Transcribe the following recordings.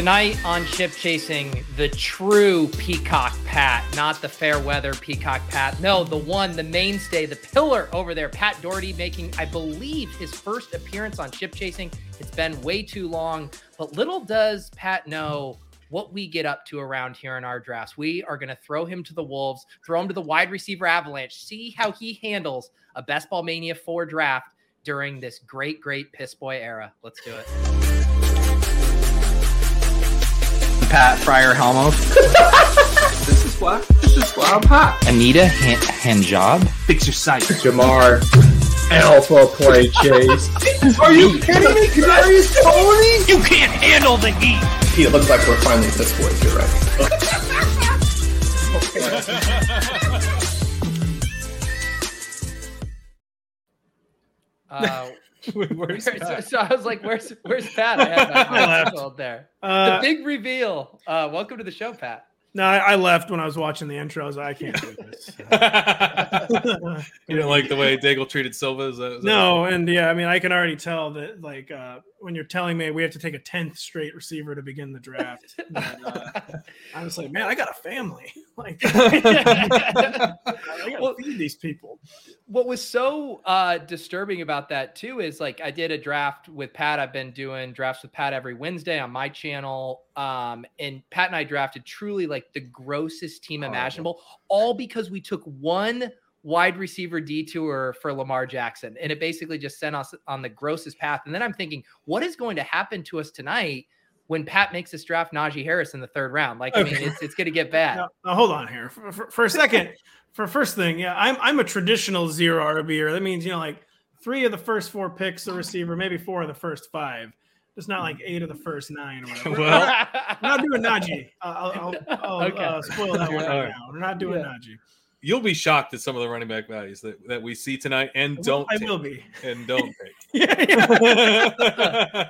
Tonight on Ship Chasing, the true Peacock Pat, not the fair weather Peacock Pat. No, the one, the mainstay, the pillar over there, Pat Daugherty, making, I believe, his first appearance on Ship Chasing. It's been way too long, but little does Pat know what we get up to around here in our drafts. We are going to throw him to the wolves, throw him to the wide receiver avalanche, see how he handles a Best Ball Mania 4 draft during this great, great piss boy era. Let's do it. Pat Fryer Helmuth. This is why I'm hot. Anita Handjob. Fix your sight. Jamar. Alpha play chase. Are you kidding me? Kadarius Toney? You can't handle the heat. It looks like we're finally piss boys. You're right. Okay. So I was like, where's Pat? I had that left there. The big reveal. Welcome to the show, Pat. No, I left when I was watching the intro. I was like, I can't do this. You didn't like the way Daigle treated Silva? Is that no, right? And yeah, I mean, I can already tell that, like, when you're telling me we have to take a 10th straight receiver to begin the draft, then, I was like, man, I got a family. Like, I gotta feed these people. What was so disturbing about that too is, like, I did a draft with Pat. I've been doing drafts with Pat every Wednesday on my channel. And Pat and I drafted truly, like, the grossest team imaginable, all because we took one wide receiver detour for Lamar Jackson. And it basically just sent us on the grossest path. And then I'm thinking, what is going to happen to us tonight when Pat makes this draft Najee Harris in the third round? Like, okay. I mean, it's going to get bad. Now, hold on here for a second. Yeah, I'm a traditional zero RBer. That means, you know, like 3 of the first 4 picks the receiver, maybe 4 of the first 5. It's not like 8 of the first 9 or whatever. Well, we're not doing Najee. I'll spoil that one right now. We're not doing Najee. You'll be shocked at some of the running back values that we see tonight and don't take. I will be. And don't take.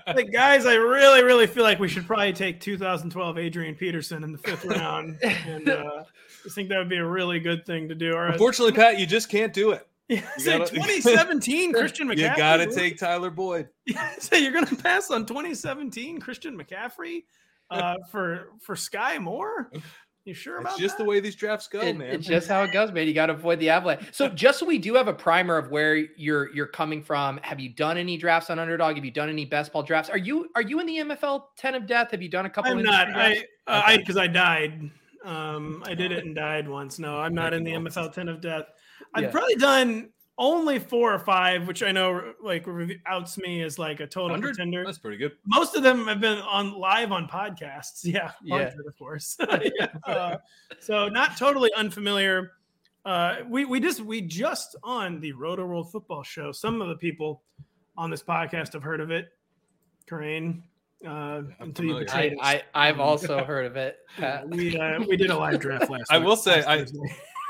Like, guys, I really, really feel like we should probably take 2012 Adrian Peterson in the 5th round. And I think that would be a really good thing to do. Right. Unfortunately, Pat, you just can't do it. Yeah, say 2017 Christian McCaffrey. You got to take Tyler Boyd. So you're going to pass on 2017 Christian McCaffrey for Sky Moore? You sure about that? It's just the way these drafts go, man. It's just how it goes, man. You got to avoid the avalanche. So just so we do have a primer of where you're coming from, have you done any drafts on Underdog? Have you done any best ball drafts? Are you in the MFL 10 of death? Have you done a couple? I'm not. Because I died. I did it and died once. No, I'm not in the MFL 10 of death. I've probably done only 4 or 5, which I know, like, outs me as, like, a total 100? Pretender. That's pretty good. Most of them have been on live on podcasts. Yeah. Of course. So not totally unfamiliar. We just on the Roto World Football Show. Some of the people on this podcast have heard of it. Corinne. I've also heard of it. We did a live draft last. I will say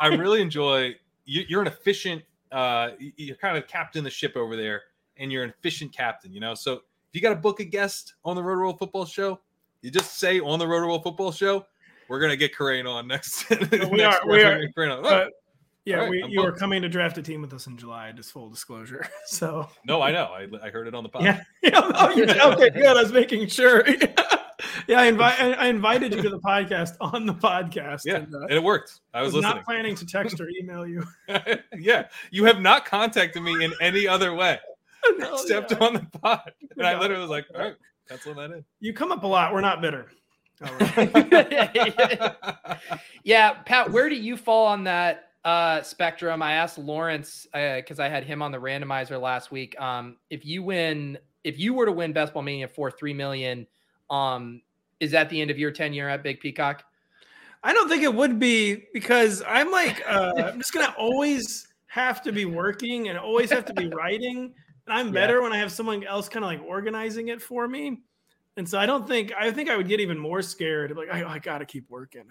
I really enjoy. You're an efficient, you're kind of captain the ship over there, and you're an efficient captain, you know? So if you got to book a guest on the Rotoworld Football Show, you just say on the Rotoworld Football Show, we're going to get Corinne on next. We are. You are coming to draft a team with us in July, just full disclosure. So. No, I know. I heard it on the podcast. Yeah. Oh, you did? Okay, good. I was making sure. Yeah, I invited you to the podcast on the podcast. Yeah, and it worked. I was not planning to text or email you. Yeah, you have not contacted me in any other way except on the pod. And I literally was like, all right, that's what that is. You come up a lot. We're not bitter. All right. Yeah, Pat, where do you fall on that spectrum? I asked Lawrence because I had him on the randomizer last week. If you were to win Best Ball Mania for $3 million, is that the end of your tenure at Big Peacock? I don't think it would be, because I'm like, I'm just going to always have to be working and always have to be writing. And I'm better when I have someone else kind of like organizing it for me. And so I think I would get even more scared of, like, I got to keep working.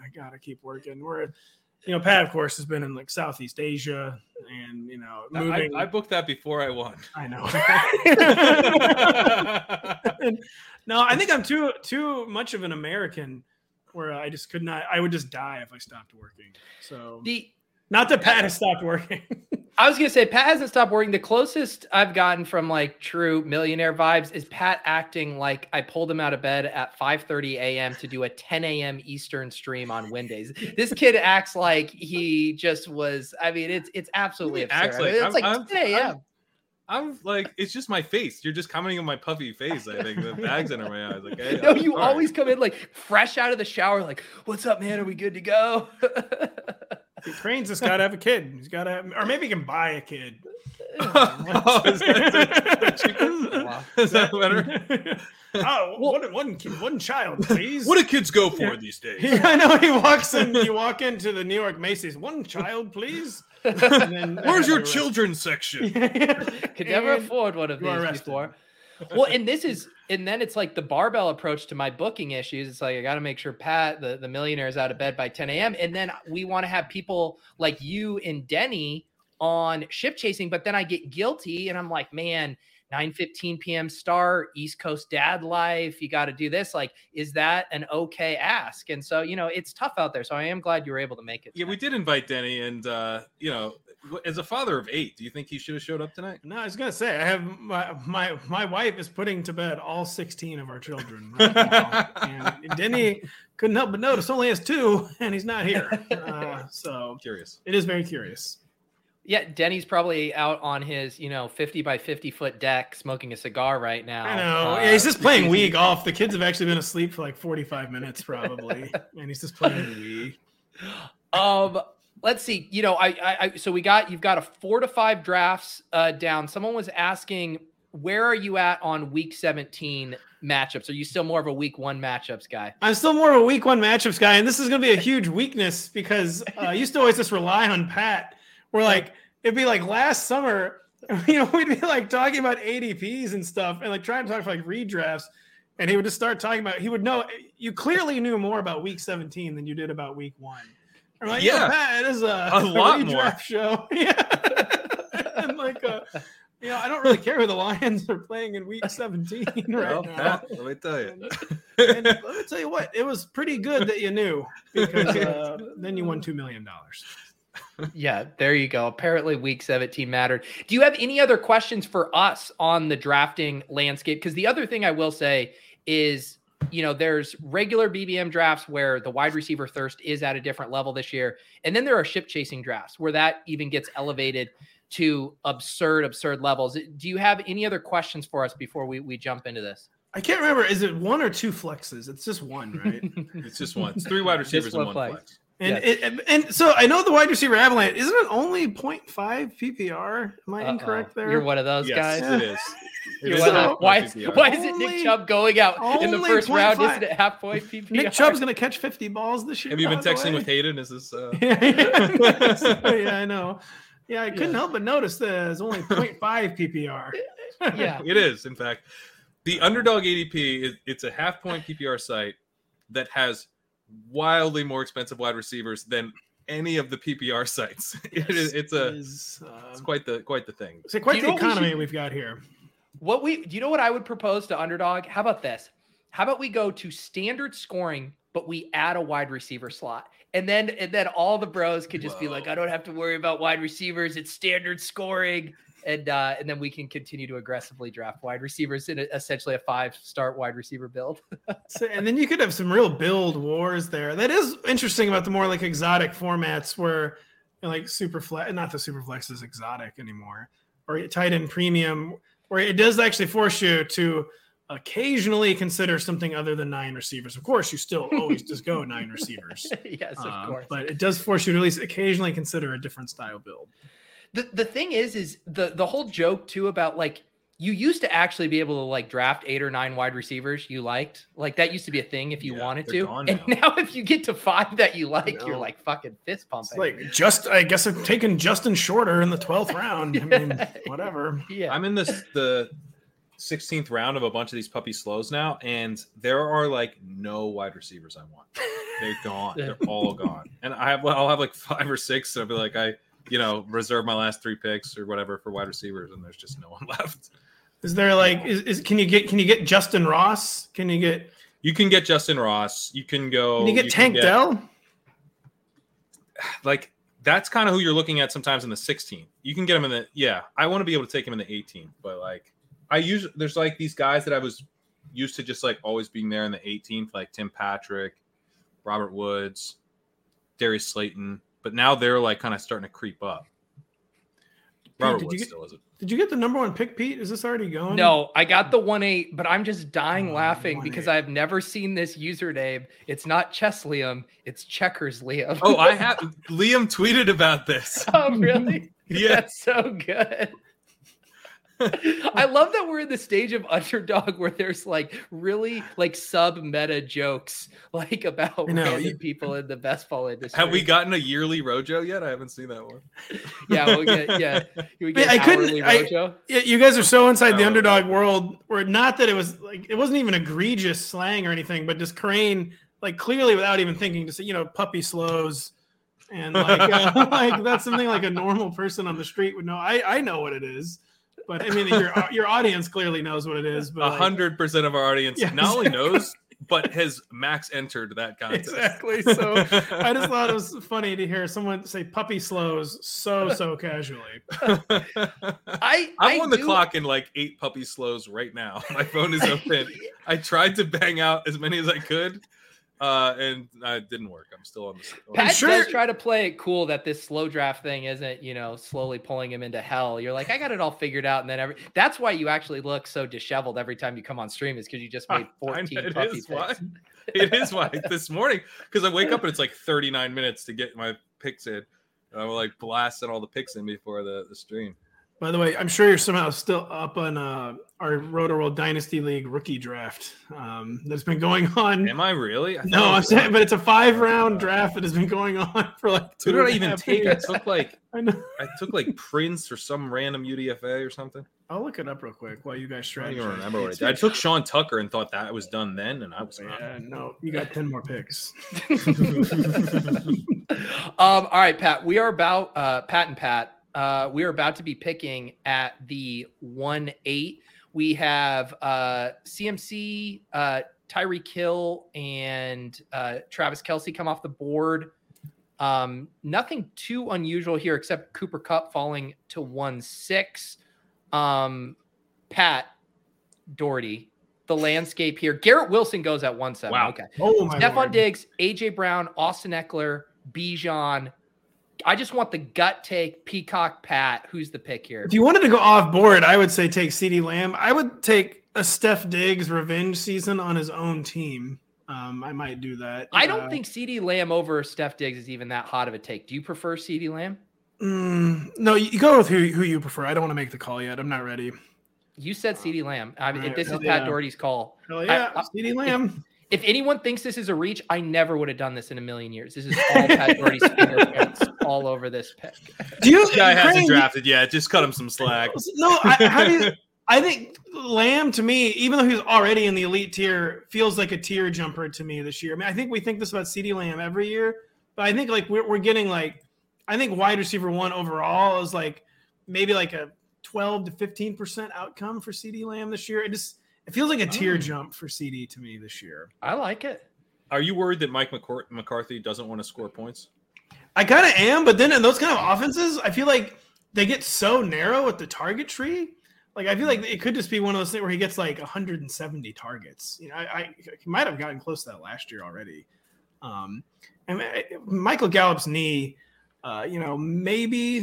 We're, you know, Pat, of course, has been in, like, Southeast Asia and, you know, moving. I booked that before I won. I know. No, I think I'm too much of an American where I just could not – I would just die if I stopped working. So not that Pat has stopped working. I was gonna say Pat hasn't stopped working. The closest I've gotten from like true millionaire vibes is Pat acting like I pulled him out of bed at 5:30 a.m. to do a 10 a.m. Eastern stream on Wednesdays. This kid acts like he just was. I mean, it's absolutely absurd. Like, I mean, it's like 10 a.m. I'm like, it's just my face. You're just commenting on my puffy face. I think the bag's under my eyes. Like, hey, no, you always come in like fresh out of the shower. Like, what's up, man? Are we good to go? Crane's has got to have a kid. He's got to have, or maybe he can buy a kid. Oh, is that better? Oh, one child, please. What do kids go for these days? Yeah, I know. You walk into the New York Macy's. One child, please. And then, where's your children's section? Could never afford one of these before. Well, and then it's like the barbell approach to my booking issues. It's like, I got to make sure Pat, the millionaire, is out of bed by 10 a.m. And then we want to have people like you and Denny on Ship Chasing. But then I get guilty and I'm like, man, 9:15 p.m. start, East Coast dad life. You got to do this. Like, is that an okay ask? And so, you know, it's tough out there. So I am glad you were able to make it. Yeah, we did invite Denny. And, you know, as a father of 8, do you think he should have showed up tonight? No, I was going to say, I have my wife is putting to bed all 16 of our children right now. And Denny couldn't help but notice only has 2 and he's not here. So curious. It is very curious. Yeah, Denny's probably out on his, you know, 50 by 50 foot deck smoking a cigar right now. I know. Yeah, he's just playing Wii golf. The kids have actually been asleep for like 45 minutes probably, and he's just playing Wii. Let's see. You know, so you've got a 4 to 5 drafts down. Someone was asking, where are you at on week 17 matchups? Are you still more of a week 1 matchups guy? I'm still more of a week 1 matchups guy, and this is going to be a huge weakness because I used to always just rely on Pat. We're like, it'd be like last summer, you know, we'd be like talking about ADPs and stuff and like trying to talk for like redrafts. And he would just start talking about, you clearly knew more about week 17 than you did about week 1. I'm like, yeah, Pat, it is a lot redraft more show. Yeah. And like, you know, I don't really care who the Lions are playing in week 17 right now. Pat, let me tell you. And let me tell you what, it was pretty good that you knew because then you won $2 million. Yeah, there you go. Apparently week 17 mattered. Do you have any other questions for us on the drafting landscape? Because the other thing I will say is, you know, there's regular BBM drafts where the wide receiver thirst is at a different level this year. And then there are Ship Chasing drafts where that even gets elevated to absurd levels. Do you have any other questions for us before we jump into this? I can't remember. Is it 1 or 2 flexes? It's just 1, right? It's just 1. It's 3 wide receivers and 1 flex. And yes. And so I know the wide receiver avalanche, isn't it only 0.5 PPR? Am I incorrect there? You're one of those guys. Yes, it is. Why is it Nick Chubb going out in the first round? Isn't it half point PPR? Nick Chubb's going to catch 50 balls this year. Have you been texting with Hayden? Is this? Yeah, I know. Yeah, I couldn't help but notice that it's only 0.5 PPR. Yeah, it is. In fact, the Underdog ADP it's a half point PPR site that has wildly more expensive wide receivers than any of the PPR sites. It's quite the thing. It's quite the economy we've got here. Do you know what I would propose to Underdog? How about this? How about we go to standard scoring, but we add a wide receiver slot, and then all the bros could just be like, I don't have to worry about wide receivers. It's standard scoring. And then we can continue to aggressively draft wide receivers in essentially a 5-star wide receiver build. So, and then you could have some real build wars there. That is interesting about the more like exotic formats where, you know, like super flex, not the super flex is exotic anymore, or tight end premium, where it does actually force you to occasionally consider something other than 9 receivers. Of course, you still always just go 9 receivers. Yes, of course. But it does force you to at least occasionally consider a different style build. The thing is the whole joke too about like you used to actually be able to like draft 8 or 9 wide receivers you liked. Like that used to be a thing if you wanted to. And now if you get to 5 that you like, you're like fucking fist pumping. It's like I guess I'm taking Justin Shorter in the 12th round. I mean, whatever. Yeah. I'm in the 16th round of a bunch of these puppy slows now, and there are like no wide receivers I want. They're gone. They're all gone. And I'll have like 5 or 6, and I'll be like reserve my last 3 picks or whatever for wide receivers, and there's just no one left. Is there like can you get Justin Ross? You can get Justin Ross. You can go. Can you get Tank Dell? Like that's kind of who you're looking at sometimes in the 16. You can get him in the, yeah, I want to be able to take him in the 18, but like I usually, there's like these guys that I was used to just like always being there in the 18th, like Tim Patrick, Robert Woods, Darius Slayton, but now they're like kind of starting to creep up. Robert Woods still isn't. Did you get the number one pick, Pete? Is this already going? No, I got the 1-8, but I'm just dying laughing because I've never seen this username. It's not Chess Liam, it's Checkers Liam. Oh, I have. Liam tweeted about this. Oh, really? Yeah. That's so good. I love that we're in the stage of Underdog where there's like really like sub meta jokes like about random people in the best ball industry. Have we gotten a yearly Rojo yet? I haven't seen that one. Yeah, we'll get Rojo? You guys are so inside the Underdog world where not that it was like it wasn't even egregious slang or anything, but just Crane like clearly without even thinking just puppy slows and like like that's something like a normal person on the street would know. I know what it is. But I mean, your audience clearly knows what it is. But 100% of our audience not only knows, but has max entered that contest. Exactly. So I just thought it was funny to hear someone say puppy slows so casually. I'm on the clock in like 8 puppy slows right now. My phone is open. I tried to bang out as many as I could. And it didn't work. I'm still on the. Pat does try to play it cool that this slow draft thing isn't, slowly pulling him into hell. You're like, I got it all figured out, and then that's why you actually look so disheveled every time you come on stream is because you just made 14 puppy picks. It is why this morning because I wake up and it's like 39 minutes to get my picks in. And I'm like blasting all the picks in before the stream. By the way, I'm sure you're somehow still up on our Rotoworld Dynasty League rookie draft that's been going on. Am I really? No, I'm saying, but it's a 5-round draft that has been going on for like 2 years. Who did I even take? I took like Prince or some random UDFA or something. I'll look it up real quick while you guys strategize. I don't even remember what I did. I took Sean Tucker and thought that I was done then, and I was not. Yeah, no, you got 10 more picks. All right, Pat. We are about Pat and Pat. We are about to be picking at the 1-8. We have CMC, Tyreek Hill, and Travis Kelce come off the board. Nothing too unusual here except Cooper Kupp falling to 1-6. Pat Daugherty, the landscape here. Garrett Wilson goes at 1-7. Wow. Okay. Oh, Stephon Diggs, A.J. Brown, Austin Eckler, Bijan. I just want the gut take, Peacock Pat. Who's the pick here? If you wanted to go off board, I would say take CeeDee Lamb. I would take a Steph Diggs revenge season on his own team. I might do that. I don't think CeeDee Lamb over Steph Diggs is even that hot of a take. Do you prefer CeeDee Lamb? No, you go with who you prefer. I don't want to make the call yet. I'm not ready. You said CeeDee Lamb. I mean, this is Pat Doherty's call. Hell yeah, CeeDee Lamb. If anyone thinks this is a reach, I never would have done this in a million years. This is all Pat Doherty's fingerprints all over this pick. This guy hasn't drafted yet. Just cut him some slack. No, I think Lamb, to me, even though he's already in the elite tier, feels like a tier jumper to me this year. I mean, I think we think this about CeeDee Lamb every year, but I think like we're getting like I think wide receiver 1 overall is like maybe like a 12 to 15% outcome for CeeDee Lamb this year. It feels like a tier jump for CD to me this year. I like it. Are you worried that Mike McCarthy doesn't want to score points? I kind of am, but then in those kind of offenses, I feel like they get so narrow with the target tree. Like I feel like it could just be one of those things where he gets like 170 targets. He might have gotten close to that last year already. And Michael Gallup's knee. Maybe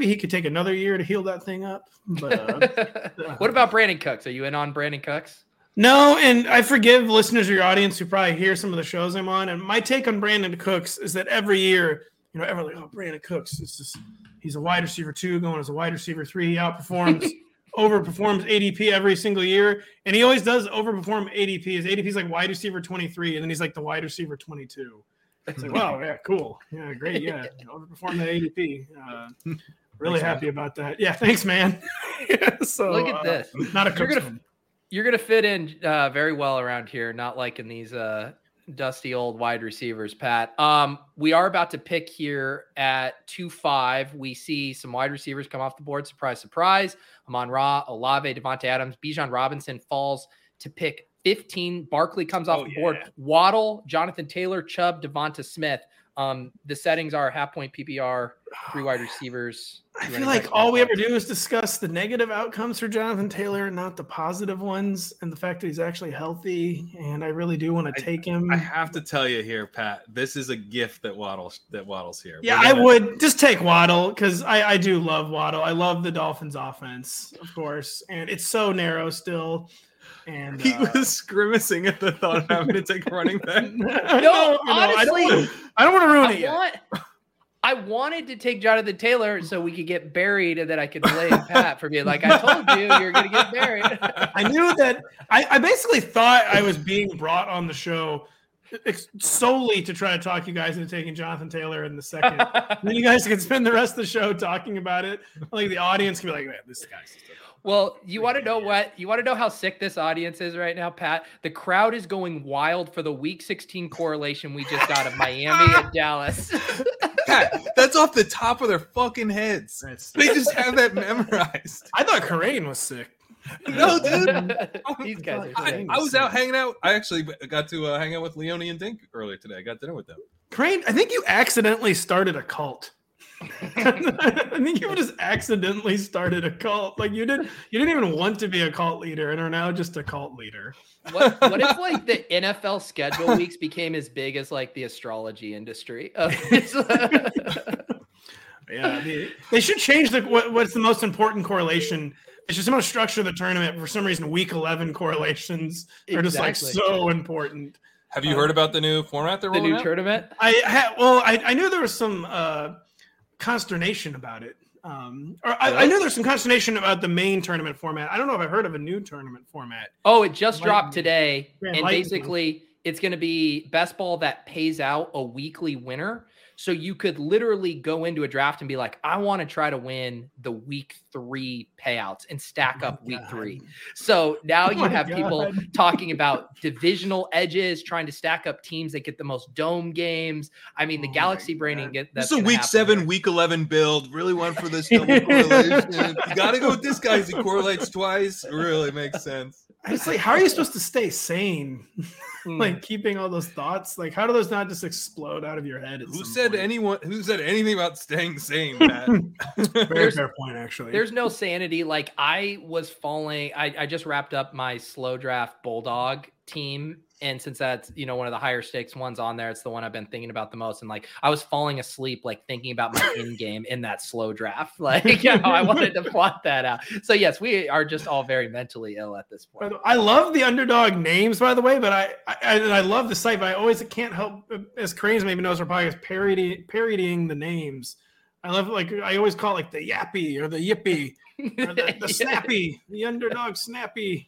he could take another year to heal that thing up. But what about Brandon Cooks? Are you in on Brandon Cooks? No, and I forgive listeners of your audience who probably hear some of the shows I'm on. And my take on Brandon Cooks is that every year, everyone's like, oh, Brandon Cooks, he's a wide receiver 2 going as a wide receiver 3. He overperforms ADP every single year, and he always does overperform ADP. His ADP is like wide receiver 23, and then he's like the wide receiver 22. It's like, wow, yeah, cool. Yeah, great. Yeah. Overperformed the ADP. Really happy about that. Yeah, thanks, man. So look at this. Not a you're gonna fit in very well around here, not liking these dusty old wide receivers, Pat. We are about to pick here at 2-5. We see some wide receivers come off the board. Surprise, surprise. Amon-Ra, Olave, Devontae Adams, Bijan Robinson falls to pick 15, Barkley comes off the board. Waddle, Jonathan Taylor, Chubb, Devonta Smith. The settings are half point PPR, three wide receivers. I feel like all we ever do is discuss the negative outcomes for Jonathan Taylor, not the positive ones, and the fact that he's actually healthy. And I really do want to take him. I have to tell you here, Pat, this is a gift that Waddle's here. Yeah, I would just take Waddle because I do love Waddle. I love the Dolphins' offense, of course, and it's so narrow still. And he was grimacing at the thought of having to take a running back. Honestly, I don't want to ruin it yet. I wanted to take Jonathan Taylor so we could get buried and that I could blame Pat for being like, I told you you're going to get buried. I knew that. I basically thought I was being brought on the show solely to try to talk you guys into taking Jonathan Taylor in the second. Then you guys can spend the rest of the show talking about it. Like the audience can be like, man, this guy's just well, you want to know what? You want to know how sick this audience is right now, Pat? The crowd is going wild for the Week 16 correlation we just got of Miami and Dallas. Pat, that's off the top of their fucking heads. They just have that memorized. I thought Corain was sick. No, dude. These guys are sick. I was out hanging out. I actually got to hang out with Leone and Dink earlier today. I got dinner with them. Corain, I think you accidentally started a cult. I think you just accidentally started a cult. Like you didn't even want to be a cult leader and are now just a cult leader. What if like the NFL schedule weeks became as big as like the astrology industry? Yeah, they should change what's the most important correlation. It's just about structure of the tournament. For some reason, week 11 correlations are just like so important. Have you heard about the new format they're rolling out? The new tournament? I knew there was some consternation about it. I know there's some consternation about the main tournament format. I don't know if I've heard of a new tournament format. Oh, it just dropped today. And basically it's going to be best ball that pays out a weekly winner. So you could literally go into a draft and be like, I want to try to win the week 3 payouts and stack up week 3. So now you have people talking about divisional edges, trying to stack up teams that get the most dome games. I mean, the Galaxy braining. That's a week 7, week 11 build. Really went for this double correlation. You got to go with this guy. He correlates twice. It really makes sense. It's like, how are you supposed to stay sane? Like keeping all those thoughts. Like, how do those not just explode out of your head? Who said point? Anyone? Who said anything about staying sane, Pat? Very fair point, actually. There's no sanity. Like I was falling. I just wrapped up my slow draft Bulldog team. And since that's, you know, one of the higher stakes ones on there, it's the one I've been thinking about the most. And like, I was falling asleep, like thinking about my end game in that slow draft. Like, you know, I wanted to plot that out. So yes, we are just all very mentally ill at this point. I love the underdog names, by the way, but I love the site, but I always can't help, as Cranes maybe knows, we're probably parodying the names. I love, like, I always call it like the Yappy or the Yippy. Or the snappy, the underdog snappy.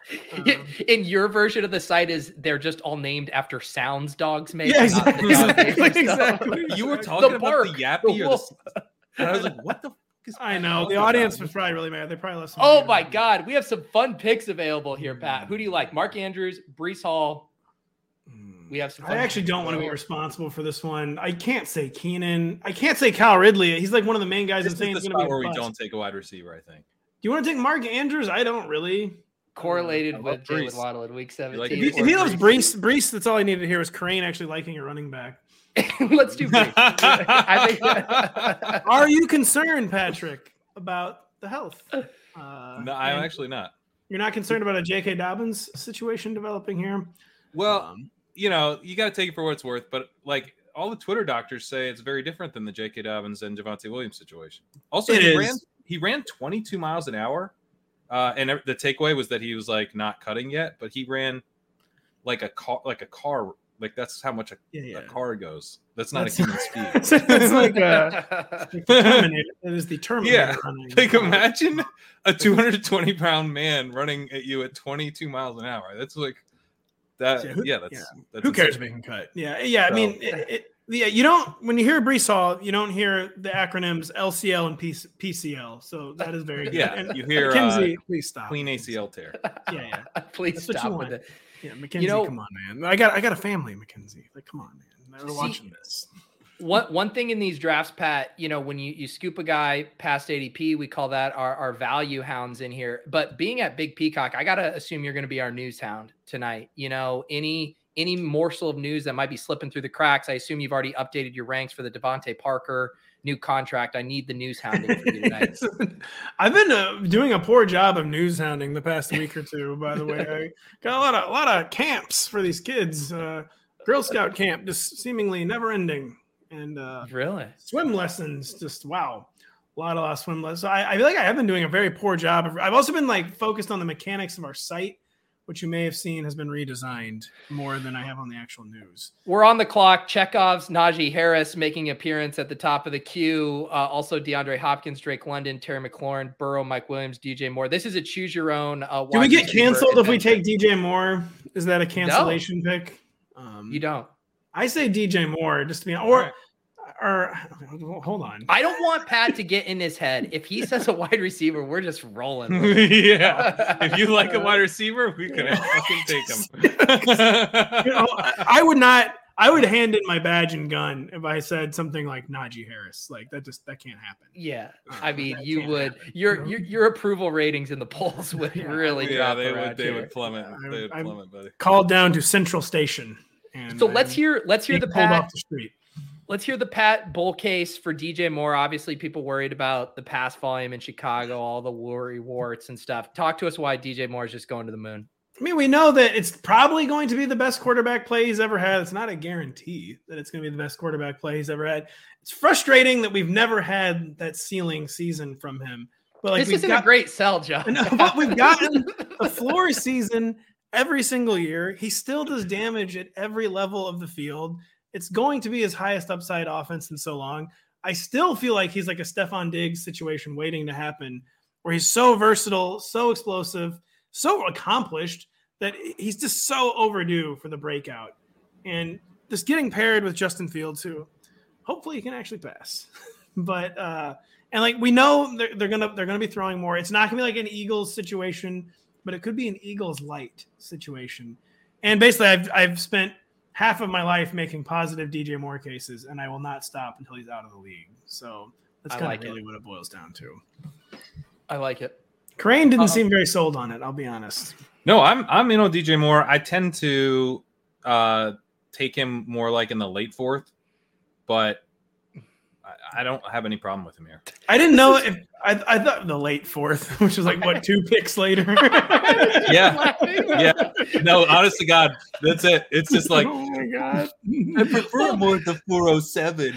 In your version of the site is they're just all named after sounds dogs make. Yeah, exactly. You were talking about the yappy. And I was like, what the fuck is I know. The audience was probably really mad. They probably lost some. Oh, my God. We have some fun picks available here, Pat. Who do you like? Mark Andrews, Breece Hall. We have some. I actually don't want to be responsible for this one. I can't say Keenan. I can't say Kyle Ridley. He's like one of the main guys. This is the spot where we don't take a wide receiver, I think. Do you want to take Mark Andrews? I don't really. Correlated with Jalen Waddle in week 17. Like if he loves Breece, that's all I needed to hear was Crane actually liking a running back. Let's do Breece. Are you concerned, Patrick, about the health? No, I'm actually not. You're not concerned about a J.K. Dobbins situation developing here? Well, you know, you got to take it for what it's worth, but like all the Twitter doctors say it's very different than the J.K. Dobbins and Javonte Williams situation. Also, He ran 22 miles an hour, and the takeaway was that he was like not cutting yet. But he ran like a car, like that's how much a car goes. That's a human speed. It's like a Terminator. It is the Terminator. Yeah, running. Like imagine a 220 pound man running at you at 22 miles an hour. That's like that. That's who cares if he can cut? Yeah. So, I mean. Yeah, you don't. When you hear Breece Hall, you don't hear the acronyms LCL and PCL. So that is very good. Yeah, and you hear McKenzie, please stop. Clean ACL tear. Yeah. Please that's stop with it. Yeah, McKenzie, come on, man. I got a family, McKenzie. Like, come on, man. They're watching this. One thing in these drafts, Pat, you know, when you scoop a guy past ADP, we call that our value hounds in here. But being at Big Peacock, I got to assume you're going to be our news hound tonight. You know, any morsel of news that might be slipping through the cracks, I assume you've already updated your ranks for the Devontae Parker new contract. I need the news hounding for you tonight. I've been doing a poor job of news hounding the past week or two, by the way. I got a lot of camps for these kids. Girl Scout camp, just seemingly never ending. And really, swim lessons, just wow, a lot of swim lessons. So I feel like I have been doing a very poor job. I've also been like focused on the mechanics of our site, which you may have seen has been redesigned more than I have on the actual news. We're on the clock. Chekhov's Najee Harris making appearance at the top of the queue. Also DeAndre Hopkins, Drake London, Terry McLaurin, Burrow, Mike Williams, DJ Moore. This is a choose your own. Do we get canceled if we take DJ Moore? Is that a cancellation pick? You don't. I say DJ Moore just to be or hold on. I don't want Pat to get in his head. If he says a wide receiver, we're just rolling. Yeah. If you like a wide receiver, we can fucking take him. You know, I would hand in my badge and gun if I said something like Najee Harris. Like that can't happen. Yeah. I mean, you would happen. your approval ratings in the polls would really drop. Yeah, they would plummet. They would plummet, buddy. Called down to Central Station. And so let's hear the Pat. Off the street. Let's hear the Pat bull case for DJ Moore. Obviously, people worried about the pass volume in Chicago, all the worry warts and stuff. Talk to us why DJ Moore is just going to the moon. I mean, we know that it's probably going to be the best quarterback play he's ever had. It's not a guarantee that it's going to be the best quarterback play he's ever had. It's frustrating that we've never had that ceiling season from him. But like, this isn't a great sell, John. No, but we've gotten a floor season every single year. He still does damage at every level of the field. It's going to be his highest upside offense in so long. I still feel like he's like a Stephon Diggs situation waiting to happen, where he's so versatile, so explosive, so accomplished that he's just so overdue for the breakout. And just getting paired with Justin Fields, who hopefully he can actually pass. But and like we know they're gonna be throwing more. It's not gonna be like an Eagles situation, but it could be an Eagles light situation. And basically I've spent half of my life making positive DJ Moore cases, and I will not stop until he's out of the league. So that's kind of really what it boils down to. I like it. Crane didn't seem very sold on it. I'll be honest. No, I'm in on DJ Moore. I tend to take him more like in the late fourth, but I don't have any problem with him here. I didn't know if I thought the late fourth, which was like what, 2 picks later. Yeah. No, honest to God, that's it. It's just like, oh my God, I prefer more the 407.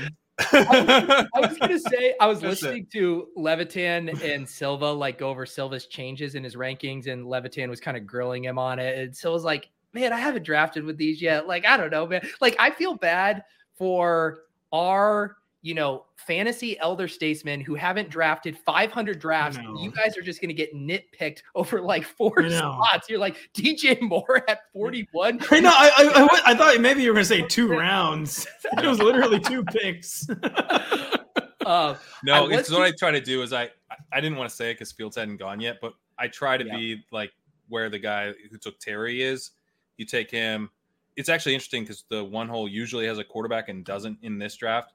I was gonna say I was listening to Levitan and Silva like go over Silva's changes in his rankings, and Levitan was kind of grilling him on it, and so I was like, man, I haven't drafted with these yet. Like I don't know, man. Like I feel bad for our, you know, fantasy elder statesmen who haven't drafted 500 drafts. You guys are just going to get nitpicked over like 4 spots. You're like DJ Moore at 41. No, I thought maybe you were going to say 2 rounds. It was literally 2 picks. No, it's what I try to do is I didn't want to say it because Fields hadn't gone yet, but I try to be like where the guy who took Terry is. You take him. It's actually interesting because the one hole usually has a quarterback and doesn't in this draft.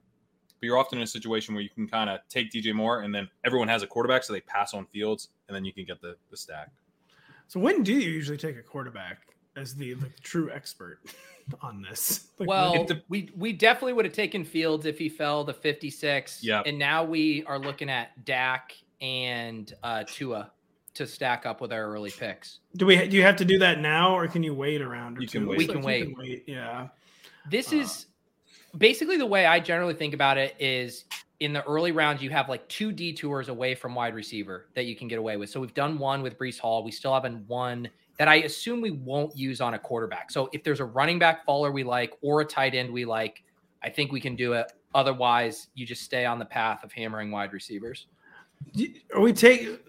But you're often in a situation where you can kind of take DJ Moore and then everyone has a quarterback, so they pass on Fields, and then you can get the stack. So when do you usually take a quarterback as the true expert on this? Like, well, we definitely would have taken Fields if he fell to 56. Yeah. And now we are looking at Dak and Tua to stack up with our early picks. Do you have to do that now, or can you wait around? We can wait. Yeah. This is basically the way I generally think about it is in the early rounds, you have like 2 detours away from wide receiver that you can get away with. So we've done one with Breece Hall. We still haven't one that I assume we won't use on a quarterback. So if there's a running back faller we like, or a tight end we like, I think we can do it. Otherwise, you just stay on the path of hammering wide receivers.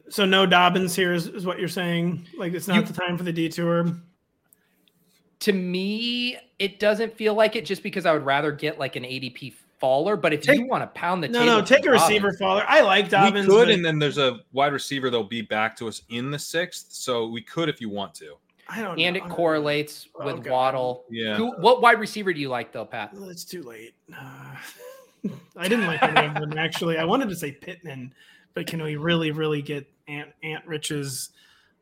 So no Dobbins here is what you're saying. Like it's not the time for the detour. To me, it doesn't feel like it just because I would rather get like an ADP faller. But if you want to pound the table. No, take a receiver faller. I like Dobbins. We could, and then there's a wide receiver that'll be back to us in the 6th. So we could if you want to. I don't know. And it correlates with Waddle. Yeah. What wide receiver do you like, though, Pat? Well, it's too late. I didn't like any of them, actually. I wanted to say Pittman, but can we really get Ant Rich's?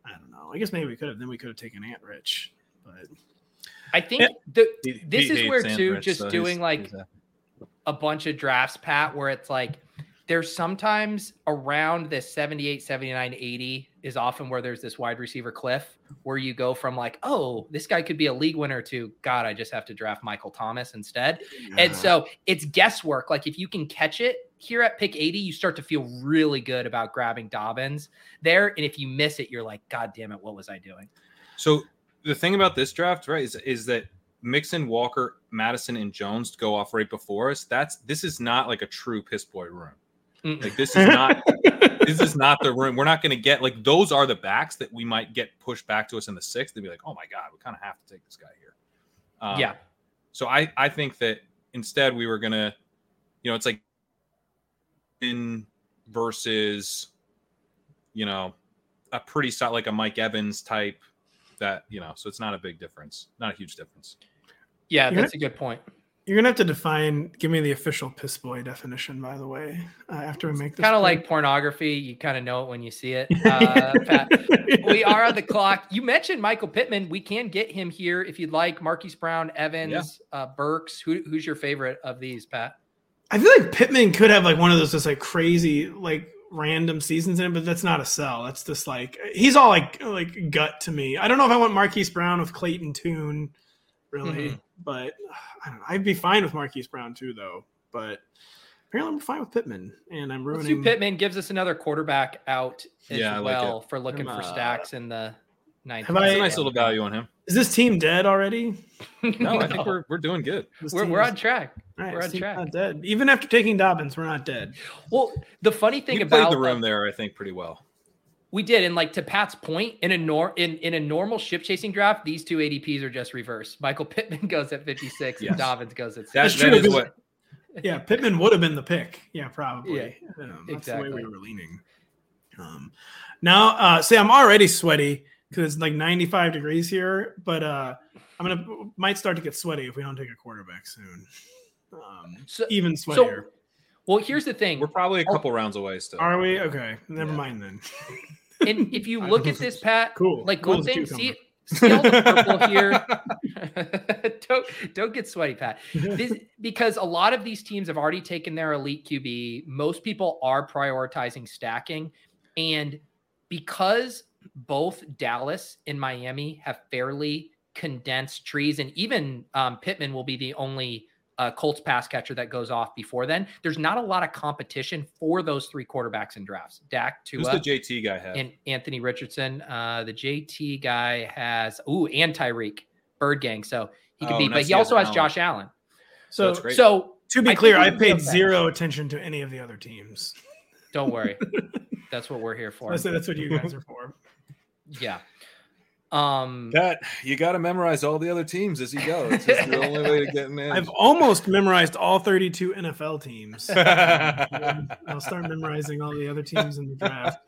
I don't know. I guess maybe we could have. Then we could have taken Ant Rich. But I think this is where, too, just doing like a bunch of drafts, Pat, where it's like there's sometimes around this 78, 79, 80 is often where there's this wide receiver cliff where you go from like, oh, this guy could be a league winner to, God, I just have to draft Michael Thomas instead. Yeah. And so it's guesswork. Like if you can catch it here at pick 80, you start to feel really good about grabbing Dobbins there. And if you miss it, you're like, God damn it, what was I doing? So the thing about this draft, right, is that Mixon, Walker, Madison, and Jones go off right before us. This is not like a true piss boy room. Mm-mm. Like this is not this is not the room. We're not going to get like those are the backs that we might get pushed back to us in the sixth. They'd be like, oh my God, we kind of have to take this guy here. Yeah. So I think that instead we were gonna, you know, it's like in versus, you know, a pretty solid like a Mike Evans type. That, you know, so it's not a big difference, not a huge difference. Yeah, that's a good point. You're going to have to define, give me the official piss boy definition, by the way, after we make this. Kind of like pornography. You kind of know it when you see it. Pat, we are on the clock. You mentioned Michael Pittman. We can get him here if you'd like. Marquise Brown, Evans, Burks. Who's your favorite of these, Pat? I feel like Pittman could have like one of those just like crazy, like, random seasons in it, but that's not a sell. That's just like he's all like gut to me. I don't know if I want Marquise Brown with Clayton Tune, really, but I don't know. I'd be fine with Marquise Brown too, though. But apparently, I'm fine with Pittman, and I'm ruining. Let's do Pittman. Gives us another quarterback out as well like for looking for stacks in the ninth. Have I a nice little value on him? Is this team dead already? No, I think we're doing good. We're on track. Right, we're on track. Not dead. Even after taking Dobbins, we're not dead. Well, the funny thing about the room there, I think pretty well. We did, and like to Pat's point, in a normal ship chasing draft, these two ADPs are just reversed. Michael Pittman goes at 56, and Dobbins goes at 60. That's true. Yeah, Pittman would have been the pick. Yeah, probably. Yeah, that's exactly the way we were leaning. Now, I'm already sweaty because it's like 95 degrees here, but might start to get sweaty if we don't take a quarterback soon. Even sweatier. So, well, here's the thing. We're probably a couple rounds away still. Are we? Okay. Never mind then. And if you look at this, Pat, cool. Like one thing, see all the purple here. Don't get sweaty, Pat. Because a lot of these teams have already taken their elite QB. Most people are prioritizing stacking. And because both Dallas and Miami have fairly condensed trees, and even Pittman will be the only Colts pass catcher that goes off before then. There's not a lot of competition for those three quarterbacks in drafts. Dak, Tua, who's the JT guy have? And Anthony Richardson. The JT guy has and Tyreek Bird Gang, so he could be, but he also has Josh Allen. So to be clear, I paid zero attention to any of the other teams. Don't worry, that's what we're here for. So that's what you guys are for. Yeah. Pat, you got to memorize all the other teams as you go. It's just the only way to get in. I've almost memorized all 32 NFL teams. I'll start memorizing all the other teams in the draft.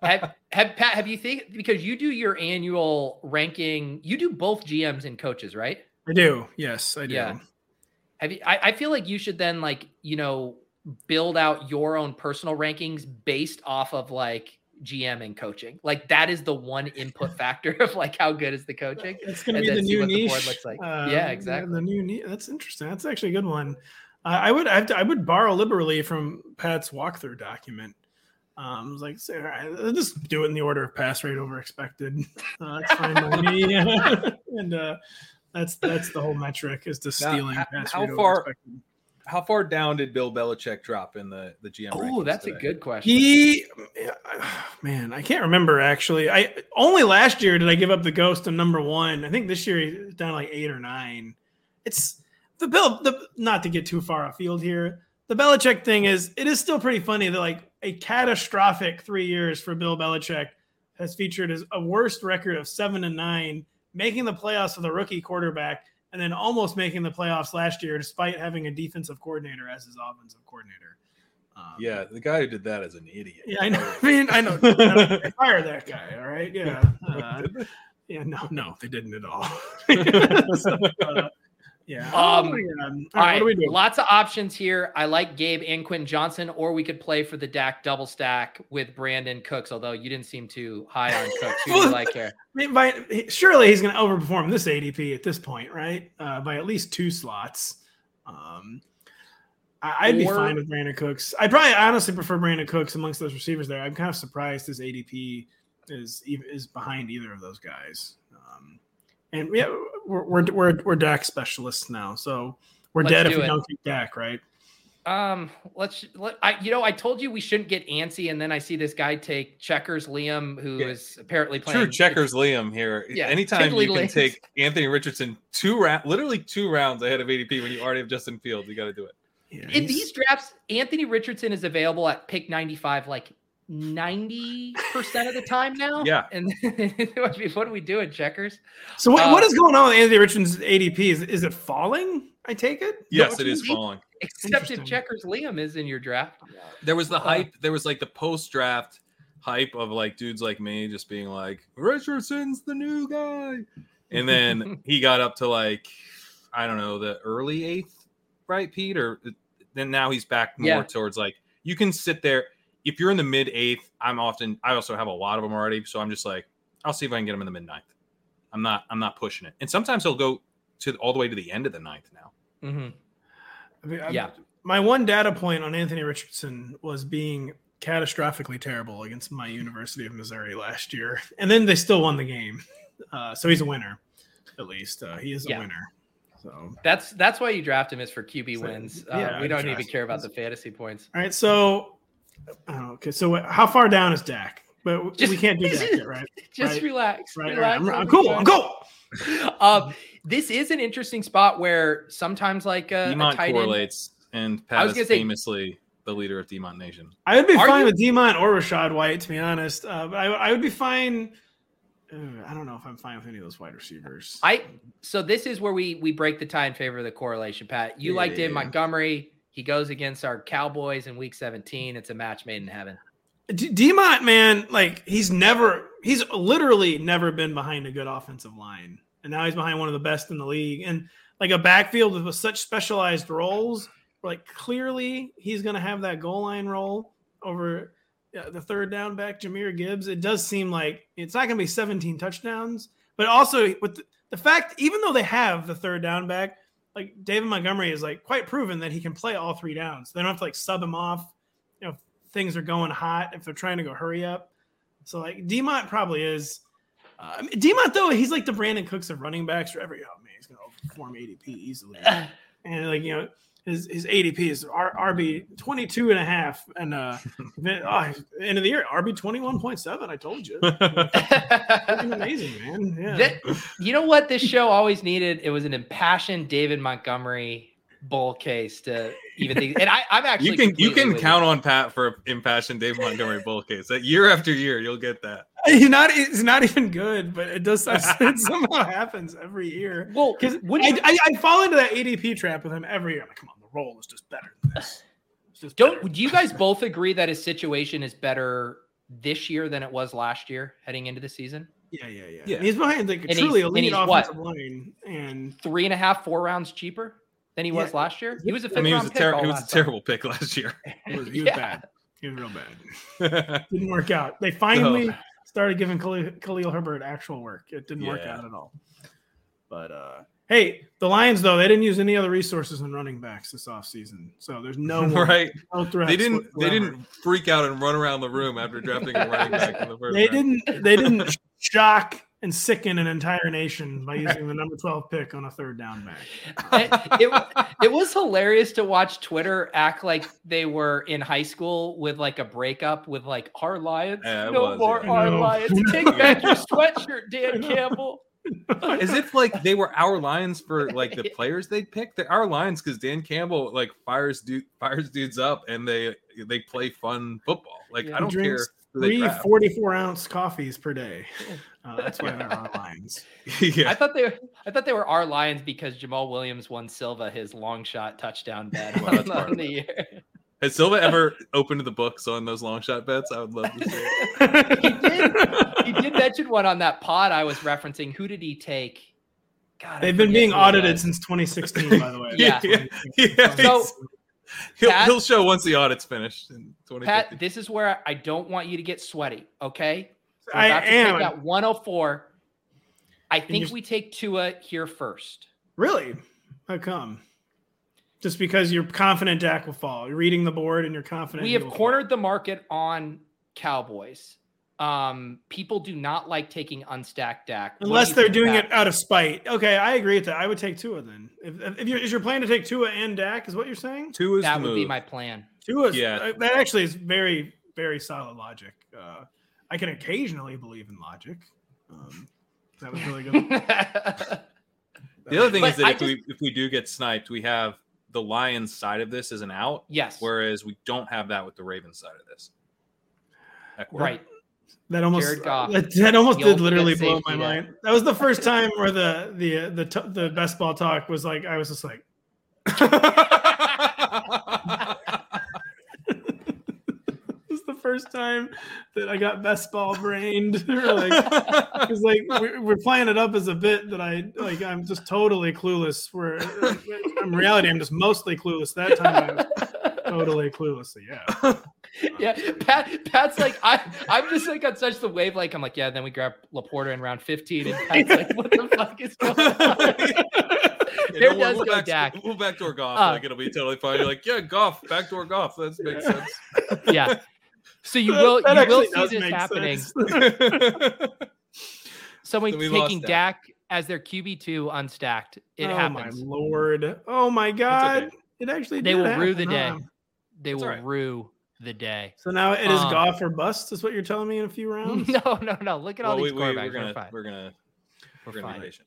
Pat, have you think because you do your annual ranking? You do both GMs and coaches, right? I do. Yes, I do. Yeah. Have you? I feel like you should then, like, you know, build out your own personal rankings based off of like GM and coaching. Like that is the one input factor of like how good is the coaching. It's going to be the new niche. The board looks like. Yeah, exactly. The new niche. That's interesting. That's actually a good one. I would borrow liberally from Pat's walkthrough document. I was like, say, all right, I'll just do it in the order of pass rate over expected. That's fine by me. And that's the whole metric is just stealing pass rate over expected. How far down did Bill Belichick drop in the GM? Oh, that's today? A good question. I can't remember actually. I only last year did I give up the ghost of number one. I think this year he's down like 8 or 9. It's the Bill. Not to get too far afield here. The Belichick thing is still pretty funny that like a catastrophic 3 years for Bill Belichick has featured as a worst record of 7-9, making the playoffs with a rookie quarterback. And then almost making the playoffs last year, despite having a defensive coordinator as his offensive coordinator. The guy who did that is an idiot. Yeah, I know. I mean, I know. Fire that guy. All right. Yeah. No, they didn't at all. So, Yeah. All right, what do we do? Lots of options here. I like Gabe and Quinn Johnson, or we could play for the Dak double stack with Brandon Cooks, although you didn't seem too high on Cooks. Who do you like here? I mean, surely he's going to overperform this ADP at this point, right? By at least two slots. I'd be fine with Brandon Cooks. I probably honestly prefer Brandon Cooks amongst those receivers there. I'm kind of surprised his ADP is behind either of those guys. And yeah, we're Dak specialists now, so we're dead if we don't take Dak, right? I told you we shouldn't get antsy, and then I see this guy take Checkers Liam, who is apparently playing. True Checkers Liam here. Yeah, anytime you can take Anthony Richardson literally two rounds ahead of ADP when you already have Justin Fields, you got to do it. Yeah, in these drafts, Anthony Richardson is available at pick 95, like 90% of the time now. Yeah, and what do we do in Checkers? So what is going on with Anthony Richardson's ADP? Is it falling? I take it? Yes, it is falling. Except if Checkers Liam is in your draft. There was the hype. There was like the post-draft hype of like dudes like me just being like, Richardson's the new guy. And then he got up to like, I don't know, the early 8th, right, Pete? Or then now he's back more towards like, you can sit there. If you're in the mid 8th, I also have a lot of them already. So I'm just like, I'll see if I can get them in the mid 9th. I'm not pushing it. And sometimes he'll go all the way to the end of the 9th now. Mm-hmm. I mean, my one data point on Anthony Richardson was being catastrophically terrible against my University of Missouri last year, and then they still won the game. So he's a winner, at least he is a winner. So that's why you draft him is for QB wins. We don't even care about the fantasy points. All right, so so how far down is Dak? But we can't do that yet, right? Just right? Relax. Right. I'm cool. I'm cool. This is an interesting spot where sometimes like a tight end correlates, and Pat is famously the leader of D-Mont Nation. I would be fine with D-Mont or Rachaad White, to be honest. But I would be fine. I don't know if I'm fine with any of those wide receivers. So this is where we break the tie in favor of the correlation, Pat. You like David Montgomery. He goes against our Cowboys in Week 17. It's a match made in heaven. D-Mont, man, like he's literally never been behind a good offensive line. And now he's behind one of the best in the league. And like a backfield with such specialized roles, like clearly he's going to have that goal line role over the third down back, Jahmyr Gibbs. It does seem like it's not going to be 17 touchdowns, but also with the fact, even though they have the third down back, like David Montgomery is like quite proven that he can play all three downs. They don't have to like sub him off, you know, if things are going hot, if they're trying to go hurry up. So like D-Mont probably is. D-Mont though, he's like the Brandon Cooks of running backs. He's gonna overperform ADP easily, and like you know, his ADP is RB 22.5, and end of the year RB 21.7. I told you, amazing man. Yeah, you know what this show always needed? It was an impassioned David Montgomery bull case to even think. And I'm actually you can count on Pat for an impassioned David Montgomery bull case. That year after year, you'll get that. It's not even good, but it somehow happens every year. Well, because I fall into that ADP trap with him every year. I'm like, come on, the role is just better than this. Do you guys both agree that his situation is better this year than it was last year heading into the season? Yeah. And he's behind like truly elite offensive line, and 3.5-4 rounds cheaper than he was last year. He was a fifth-round pick. He was a terrible pick last year. He was bad. He was real bad. Didn't work out. They finally started giving Khalil Herbert actual work. It didn't work out at all. But hey, the Lions though, they didn't use any other resources in running backs this offseason. So there's no right. No threats. They didn't freak out and run around the room after drafting a running back in the first round. They didn't shock and sicken an entire nation by using the number 12 pick on a third down back. It was hilarious to watch Twitter act like they were in high school with like a breakup with like our Lions. Yeah, no more our Lions. Take back your sweatshirt, Dan Campbell. As if like they were our Lions for like the players they picked. They're our Lions because Dan Campbell like fires dudes up and they play fun football. Like I don't care. 3 44-ounce coffees per day. That's why they're our Lions. Yeah. I thought they were our Lions because Jamal Williams won Silva his long shot touchdown bet on the year. Has Silva ever opened the books on those long shot bets? I would love to see it. He did mention one on that pod I was referencing. Who did he take? God, they've been being audited since 2016, by the way. Yeah. Yeah. So, he'll show once the audit's finished in 2015. Pat, this is where I don't want you to get sweaty, okay? So I am. Take that 104. I think we take Tua here first. Really? How come? Just because you're confident Dak will fall. You're reading the board and you're confident. We have cornered the market on Cowboys. People do not like taking unstacked Dak. Unless they're doing it out of spite. Okay, I agree with that. I would take Tua then. Is your plan to take Tua and Dak is what you're saying? That would be my plan. That actually is very, very solid logic. I can occasionally believe in logic. That was really good. The other thing is that if we do get sniped, we have the Lions side of this as an out. Yes. Whereas we don't have that with the Ravens side of this. Right. That almost did literally blow my mind. That was the first time where the best ball talk was like, I was just like. First time that I got best ball brained. Because we're playing it up as a bit that I'm just totally clueless. Where in reality, I'm just mostly clueless. That time I was totally clueless. So yeah. Pat's like I'm just like on such the wave. Like I'm like yeah. Then we grab Laporta in round 15, and Pat's like, what the fuck is going on? There does go Dak. We'll backdoor Goff. Like it'll be totally fine. You're like yeah, Goff backdoor Goff. That makes sense. Yeah. So you will see this happening. Someone taking Dak as their QB2 unstacked. It happens. Oh, my Lord. Oh, my God. Okay. It actually did happen. They will rue the day. So now it is Goff or bust is what you're telling me in a few rounds? No. Look at all these quarterbacks. We're going to be patient.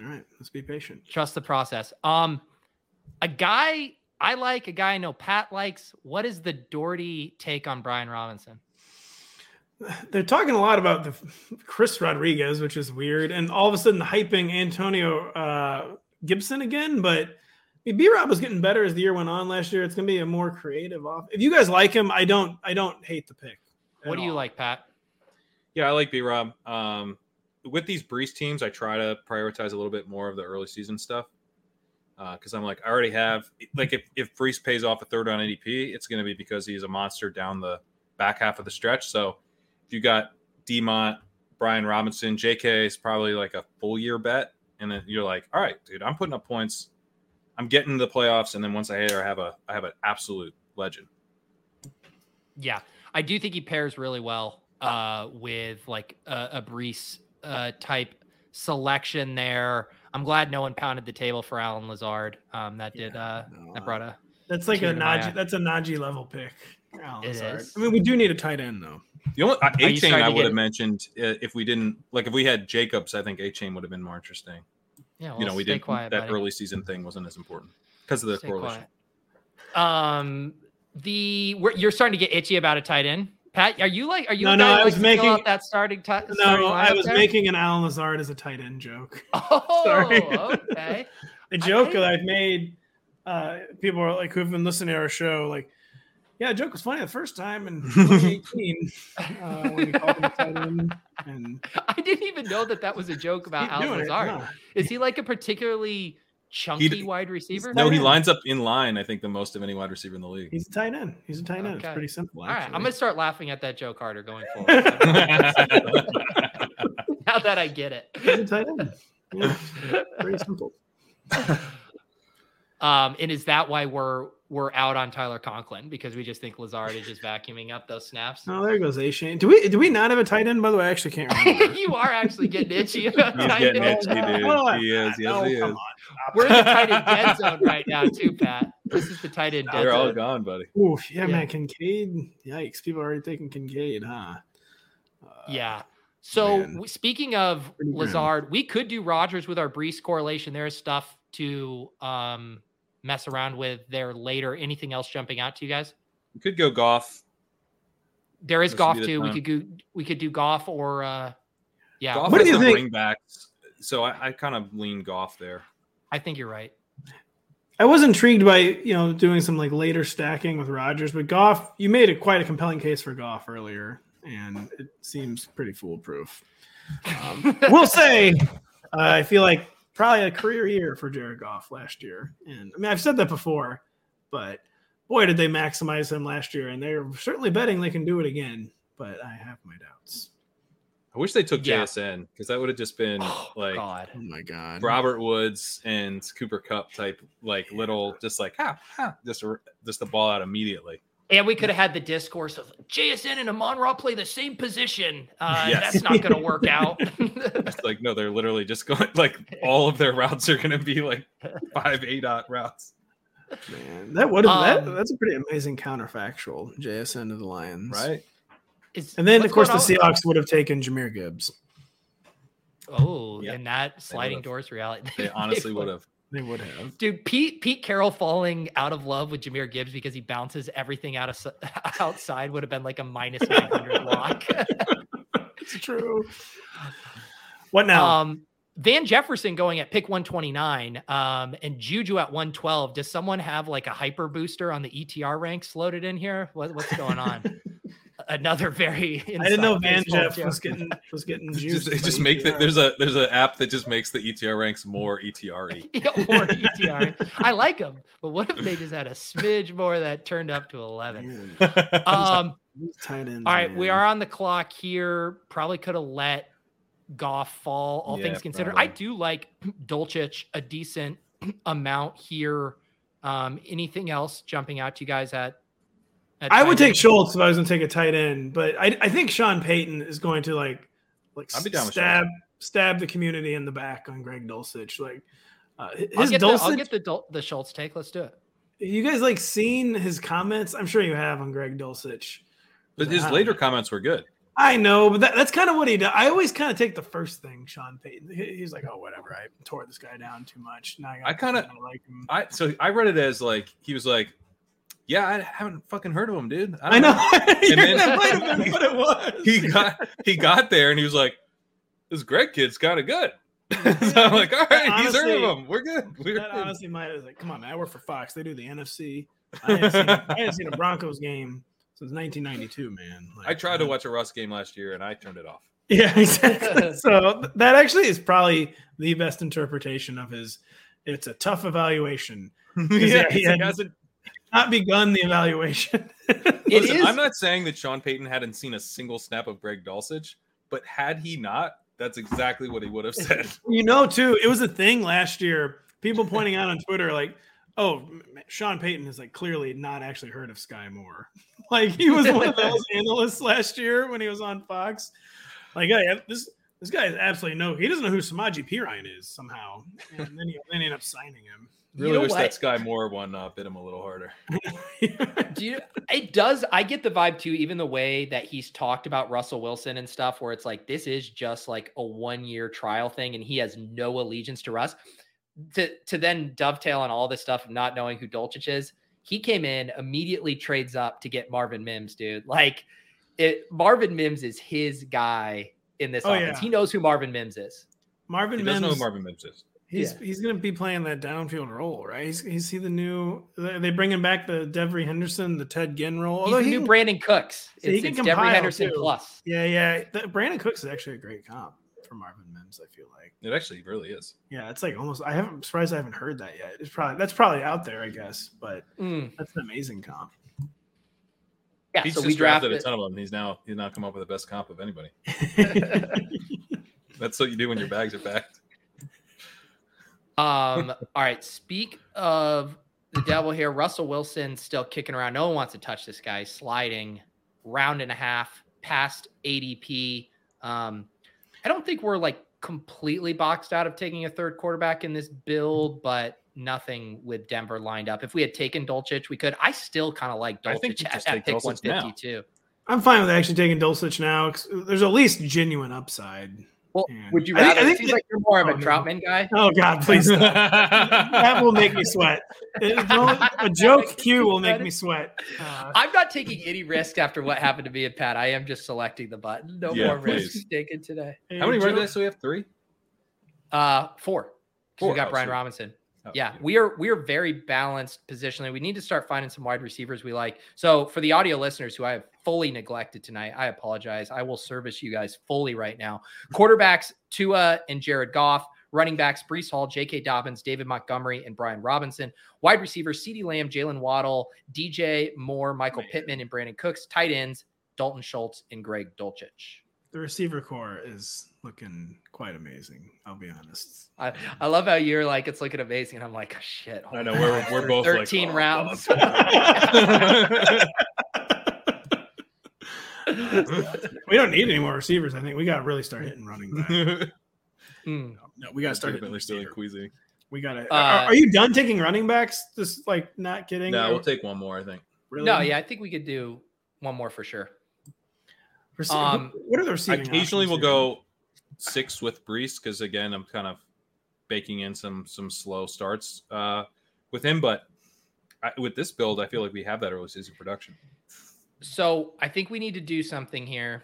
All right. Let's be patient. Trust the process. A guy... I like a guy I know Pat likes. What is the Daugherty take on Brian Robinson? They're talking a lot about the Chris Rodriguez, which is weird. And all of a sudden hyping Antonio Gibson again. But B-Rob was getting better as the year went on last year. It's going to be a more creative off. If you guys like him, I don't hate the pick. What do you like, Pat? Yeah, I like B-Rob. With these Brees teams, I try to prioritize a little bit more of the early season stuff. Because I'm like, I already have if Brees pays off a third round ADP, it's going to be because he's a monster down the back half of the stretch. So if you got DeMont, Brian Robinson, JK is probably like a full year bet, and then you're like, all right, dude, I'm putting up points, I'm getting to the playoffs, and then once I hit her, I have an absolute legend. Yeah, I do think he pairs really well with like a Brees type selection there. I'm glad no one pounded the table for Alan Lazard. That brought a. That's like a Najee. That's a Najee level pick. Alan Lazard. Is. I mean, we do need a tight end though. The only A-Chain I would have mentioned if we didn't if we had Jacobs, I think A-Chain would have been more interesting. Yeah, well, we didn't. That early season thing wasn't as important because of the correlation. Quiet. You're starting to get itchy about a tight end. Pat, are you? No. I was making out that starting. Making an Alan Lazard as a tight end joke. Oh, sorry. Okay. A joke that I've made. People are like who've been listening to our show, like, yeah, the joke was funny the first time in 2018 when we called him a tight end. And I didn't even know that was a joke about Alan Lazard. No. Is he like a particularly chunky wide receiver? No, he lines up in line, I think, the most of any wide receiver in the league. He's a tight end. Okay. It's pretty simple. All right, I'm going to start laughing at that joke harder going forward. Now that I get it. He's a tight end. Yeah, pretty simple. And is that why we're out on Tyler Conklin? Because we just think Lazard is just vacuuming up those snaps? Oh, there goes A-Shane. Do we not have a tight end? By the way, I actually can't remember. You are actually getting itchy about tight end. He's getting itchy, dude. He is. Come on. We're in the tight end dead zone right now, too, Pat. This is the tight end dead zone. They're all gone, buddy. Oof, yeah, man. Kincaid. Yikes. People are already taking Kincaid, huh? Yeah. So speaking of Lazard, we could do Rodgers with our Brees correlation. There is stuff to mess around with there later. Anything else jumping out to you guys? We could go Goff. There is Goff too. We could do Goff or yeah. Goff what do you think? Backs, so I kind of lean Goff there. I think you're right. I was intrigued by doing some later stacking with Rodgers, but Goff. You made quite a compelling case for Goff earlier, and it seems pretty foolproof. We'll say I feel like probably a career year for Jared Goff last year. And I mean, I've said that before, but boy, did they maximize him last year. And they're certainly betting they can do it again, but I have my doubts. I wish they took JSN because that would have just been like Robert Woods and Cooper Kupp type, like little, just like, just the ball out immediately. And we could have had the discourse of JSN and Amon-Ra play the same position. That's not going to work out. It's like, no, they're literally just going, like, all of their routes are going to be like 5 ADOT routes. Man, that would have that's a pretty amazing counterfactual. JSN to the Lions, right? And then, of course, the Seahawks would have taken Jahmyr Gibbs. Oh, yeah. And that sliding doors reality. They honestly would have. They would have. Dude, Pete Carroll falling out of love with Jahmyr Gibbs because he bounces everything outside would have been like a minus 900 lock. It's true. What now? Van Jefferson going at pick 129 and Juju at 112. Does someone have like a hyper booster on the ETR ranks loaded in here? What's going on? Another very. I didn't know Van Jeff was getting juiced. Just make that. There's an app that just makes the ETR ranks more ETR-y. I like them, but what if they just had a smidge more that turned up to 11? Tight ends, all right, man. We are on the clock here. Probably could have let Goff fall. All things considered, probably. I do like Dulcich a decent amount here. Anything else jumping out to you guys at? I would take Schultz if I was going to take a tight end, but I think Sean Payton is going to like stab the community in the back on Greg Dulcich. Like I'll get the Schultz take. Let's do it. You guys like seen his comments? I'm sure you have on Greg Dulcich, but his later comments were good. I know, but that's kind of what he does. I always kind of take the first thing, Sean Payton. He's like, "Oh, whatever. I tore this guy down too much." Now I kind of like him. So I read it as like he was like. Yeah, I haven't fucking heard of him, dude. That might have been what it was. He got there and he was like, "This Greg kid's kind of good." So I'm like, "All right, honestly, he's heard of him. We're good." Honestly, might have like, "Come on, man! I work for Fox. They do the NFC. I haven't seen a Broncos game since 1992, man." Like, I tried to watch a Russ game last year and I turned it off. Yeah, exactly. So that actually is probably the best interpretation of his. It's a tough evaluation. Yeah, he hasn't. Not begun the evaluation. Listen, I'm not saying that Sean Payton hadn't seen a single snap of Greg Dulcich, but had he not, that's exactly what he would have said. You know, too, it was a thing last year. People pointing out on Twitter, like, "Oh, Sean Payton is like clearly not actually heard of Sky Moore." Like he was one of those analysts last year when he was on Fox. Like, "Hey, this guy is absolutely he doesn't know who Samaje Perine is somehow," and then he ended up signing him. Really wish that Sky Moore one bit him a little harder. It does. I get the vibe too, even the way that he's talked about Russell Wilson and stuff, where it's like this is just like a one-year trial thing, and he has no allegiance to Russ. To then dovetail on all this stuff of not knowing who Dulcich is, he came in immediately trades up to get Marvin Mims, dude. Like Marvin Mims is his guy in this offense. Yeah. He knows who Marvin Mims is. He's going to be playing that downfield role, right? He's the new. They bringing back the Devery Henderson, the Ted Ginn role. Although he's the new Brandon Cooks. It's Devery Henderson plus. Yeah. Brandon Cooks is actually a great comp for Marvin Mims. I feel like it actually really is. Yeah, it's like almost. I'm surprised I haven't heard that yet. It's probably out there, I guess. But that's an amazing comp. Yeah, he's just drafted a ton of them. And he's now come up with the best comp of anybody. That's what you do when your bags are packed. All right. Speak of the devil here. Russell Wilson still kicking around. No one wants to touch this guy. Sliding round and a half past ADP. I don't think we're like completely boxed out of taking a third quarterback in this build, but nothing with Denver lined up. If we had taken Dulcich, we could. I still kind of like Dulcich at pick 152. I'm fine with actually taking Dulcich now. There's at least genuine upside. Well, would you rather? I think it seems like you're more of a Troutman guy. Oh, God, please. That will make me sweat. A joke cue will make me sweat. I'm not taking any risk after what happened to me and Pat. I am just selecting the button. No more risks taken today. How many running backs do we have? 3? 4. We got Brian Robinson. We are very balanced positionally. We need to start finding some wide receivers we like. So for the audio listeners who I have fully neglected tonight, I apologize. I will service you guys fully right now. Quarterbacks, Tua and Jared Goff. Running backs, Breece Hall, J.K. Dobbins, David Montgomery, and Brian Robinson. Wide receivers, CeeDee Lamb, Jalen Waddle, DJ Moore, Michael Pittman, and Brandon Cooks. Tight ends, Dalton Schultz and Greg Dulcich. The receiver core is looking quite amazing, I'll be honest. I love how you're like, it's looking amazing. And I'm like, oh, shit. I know, we're both 13 like, rounds. We don't need any more receivers. I think we got to really start hitting running back. No, we got to start hitting. They're still in queasy. We got to. Are you done taking running backs? Just like not kidding? No, we'll take one more, I think. Really? No, yeah, I think we could do one more for sure. What are the receiving? Occasionally we'll go six with Breece because again I'm kind of baking in some slow starts with him, but with this build I feel like we have that early season production. So I think we need to do something here,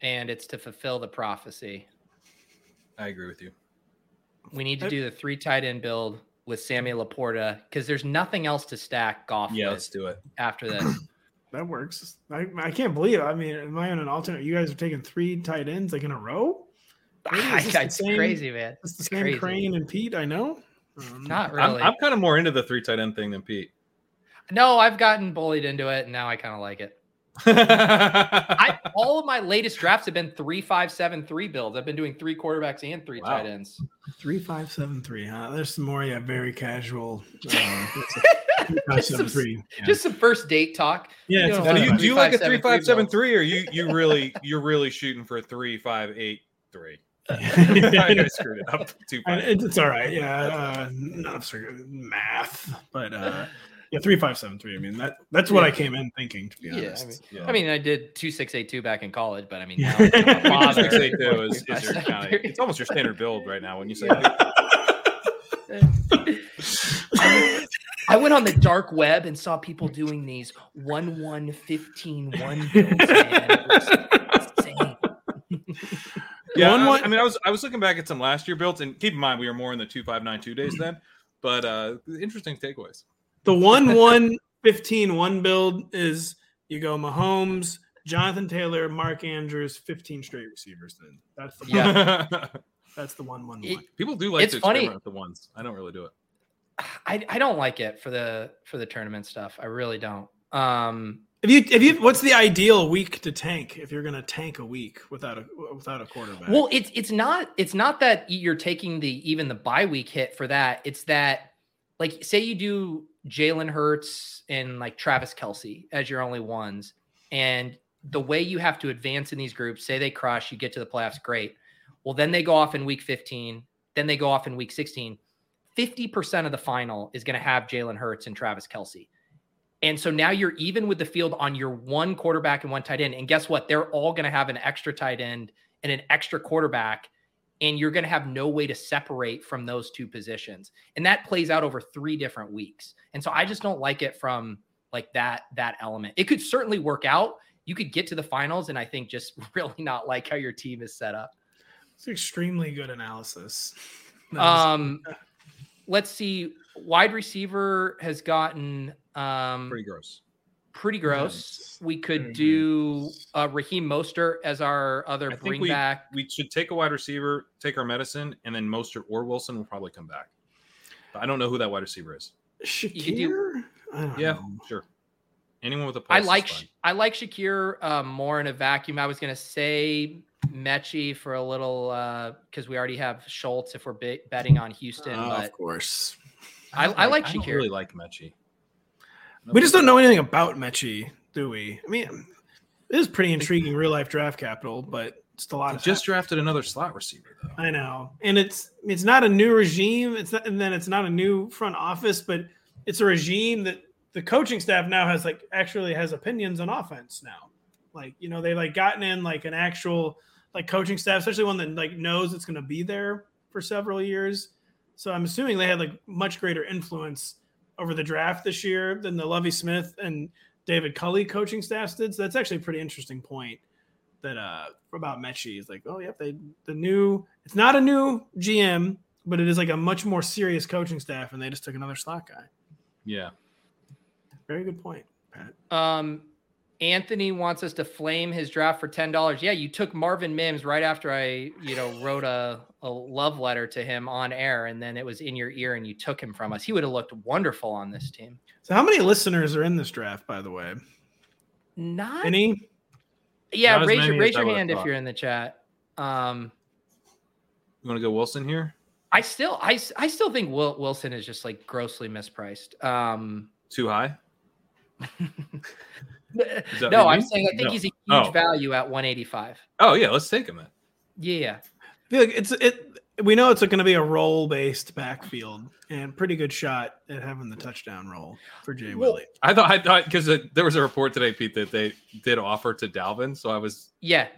and it's to fulfill the prophecy. I agree with you. We need to do the 3 tight end build with Sammy Laporta because there's nothing else to stack Goff. Yeah, let's do it after this. That works. I can't believe it. I mean, am I on an alternate? You guys are taking 3 tight ends like in a row? It's crazy, man. It's the same crazy. Crane and Pete, I know. Not really. I'm kind of more into the 3 tight end thing than Pete. No, I've gotten bullied into it, and now I kind of like it. All of my latest drafts have been 3-5-7-3 builds. I've been doing 3 quarterbacks and 3 tight ends. 3-5-7-3, huh? There's some more, very casual. Just some first date talk. Yeah, do you like a 3-5-7-3, or you're really shooting for a 3-5-8-3? I screwed it up. It's all right. Yeah, not sure math, but 3-5-7-3. I mean that's what I came in thinking, to be honest. I did 2-6-8-2 back in college, but I mean now I'm 6-8-2 is your kind of, it's almost your standard build right now when you say. I went on the dark web and saw people doing these 1-1-15-1 builds, man. It was insane. Yeah, I was looking back at some last year builds, and keep in mind we were more in the 2-5-9-2 days then, but interesting takeaways. The 1-1-15-1 build is you go Mahomes, Jonathan Taylor, Mark Andrews, 15 straight receivers. Then that's the one. Yeah. That's the 1-1-1. People do like to experiment with the ones. I don't really do it. I don't like it for the tournament stuff. I really don't. If you what's the ideal week to tank if you're going to tank a week without a quarterback? Well, it's not that you're taking even the bye week hit for that. It's that like say you do Jalen Hurts and like Travis Kelce as your only ones, and the way you have to advance in these groups, say they crush, you get to the playoffs, great. Well, then they go off in week 15, then they go off in week 16. 50% of the final is going to have Jalen Hurts and Travis Kelce. And so now you're even with the field on your 1 quarterback and 1 tight end. And guess what? They're all going to have an extra tight end and an extra quarterback. And you're going to have no way to separate from those 2 positions. And that plays out over 3 different weeks. And so I just don't like it from like that element. It could certainly work out. You could get to the finals. And I think just really not like how your team is set up. It's extremely good analysis. Let's see. Wide receiver has gotten pretty gross. Nice. We could do Raheem Mostert as our other bring back. We should take a wide receiver, take our medicine, and then Mostert or Wilson will probably come back. But I don't know who that wide receiver is. Shakir? I don't know. Sure. Anyone with a pulse. I like Shakir more in a vacuum. I was going to say Mechie for a little because we already have Schultz if we're betting on Houston. But of course. I like Shakir. I don't really like Mechie. We just don't know anything about Mechie, do we? I mean, it is pretty intriguing real-life draft capital, but it's a lot of just drafted another slot receiver, though. I know. And it's not a new regime. It's not a new front office, but it's a regime that the coaching staff now has like actually has opinions on offense now. Like, you know, they like gotten in like an actual like coaching staff, especially one that like knows it's going to be there for several years. So I'm assuming they had like much greater influence over the draft this year than the Lovie Smith and David Culley coaching staffs did. So that's actually a pretty interesting point that about Mechie is like, oh yep, it's not a new GM, but it is like a much more serious coaching staff, and they just took another slot guy. Yeah. Very good point, Pat. Anthony wants us to flame his draft for $10. Yeah, you took Marvin Mims right after I, wrote a love letter to him on air, and then it was in your ear and you took him from us. He would have looked wonderful on this team. So how many listeners are in this draft, by the way? Not any. Yeah, raise your hand if you're in the chat. You want to go Wilson here? I still think Wilson is just like grossly mispriced. Too high. No, I'm saying I think he's a huge value at 185. Oh yeah, let's take him at. Yeah, I feel like it. We know it's going to be a roll-based backfield, and pretty good shot at having the touchdown roll for Jay Willie. I thought because there was a report today, Pete, that they did offer to Dalvin. So I was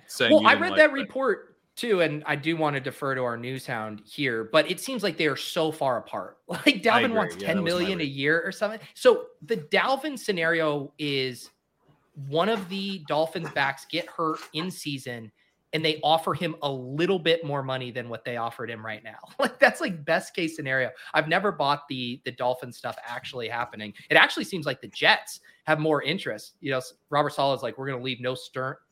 saying. Well, I read that report too, and I do want to defer to our news hound here, but it seems like they are so far apart. Like Dalvin wants $10 million a year or something. So the Dalvin scenario is one of the Dolphins backs get hurt in season, and they offer him a little bit more money than what they offered him right now. Like that's like best case scenario. I've never bought the Dolphin stuff actually happening. It actually seems like the Jets have more interest. Robert Saleh is like, we're going to leave no stones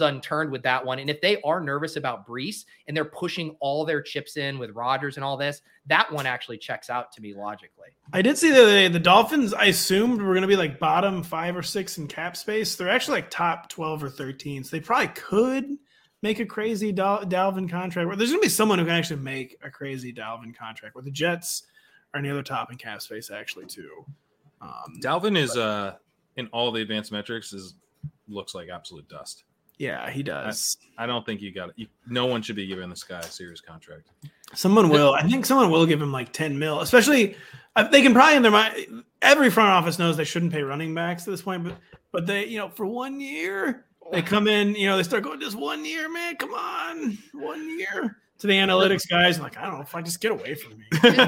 unturned with that one. And if they are nervous about Brees and they're pushing all their chips in with Rodgers and all this, that one actually checks out to me logically. I did see the other day, the Dolphins, I assumed were going to be like bottom 5 or 6 in cap space. They're actually like top 12 or 13. So they probably could make a crazy Dalvin contract. There's going to be someone who can actually make a crazy Dalvin contract where the Jets are near the top in cap space actually too. Dalvin is in all the advanced metrics looks like absolute dust. Yeah, he does. I don't think you got it. No one should be giving this guy a serious contract. Someone will. I think someone will give him like $10 million, especially they can probably in their mind. Every front office knows they shouldn't pay running backs at this point, but they for 1 year they come in they start going just 1 year, man, come on, 1 year. To the analytics guys, I'm like, I don't know if I just get away from me. Get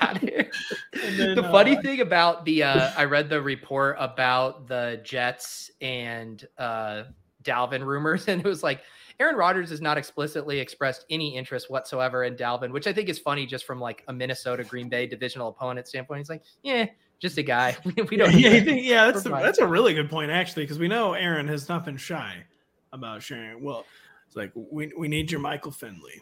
out of here. Then, the funny thing about I read the report about the Jets and Dalvin rumors, and it was like, Aaron Rodgers has not explicitly expressed any interest whatsoever in Dalvin, which I think is funny just from like a Minnesota Green Bay divisional opponent standpoint. He's like, just a guy. We don't. That's a really good point actually, because we know Aaron has not been shy about sharing. Well. It's like, we need your Michael Finley.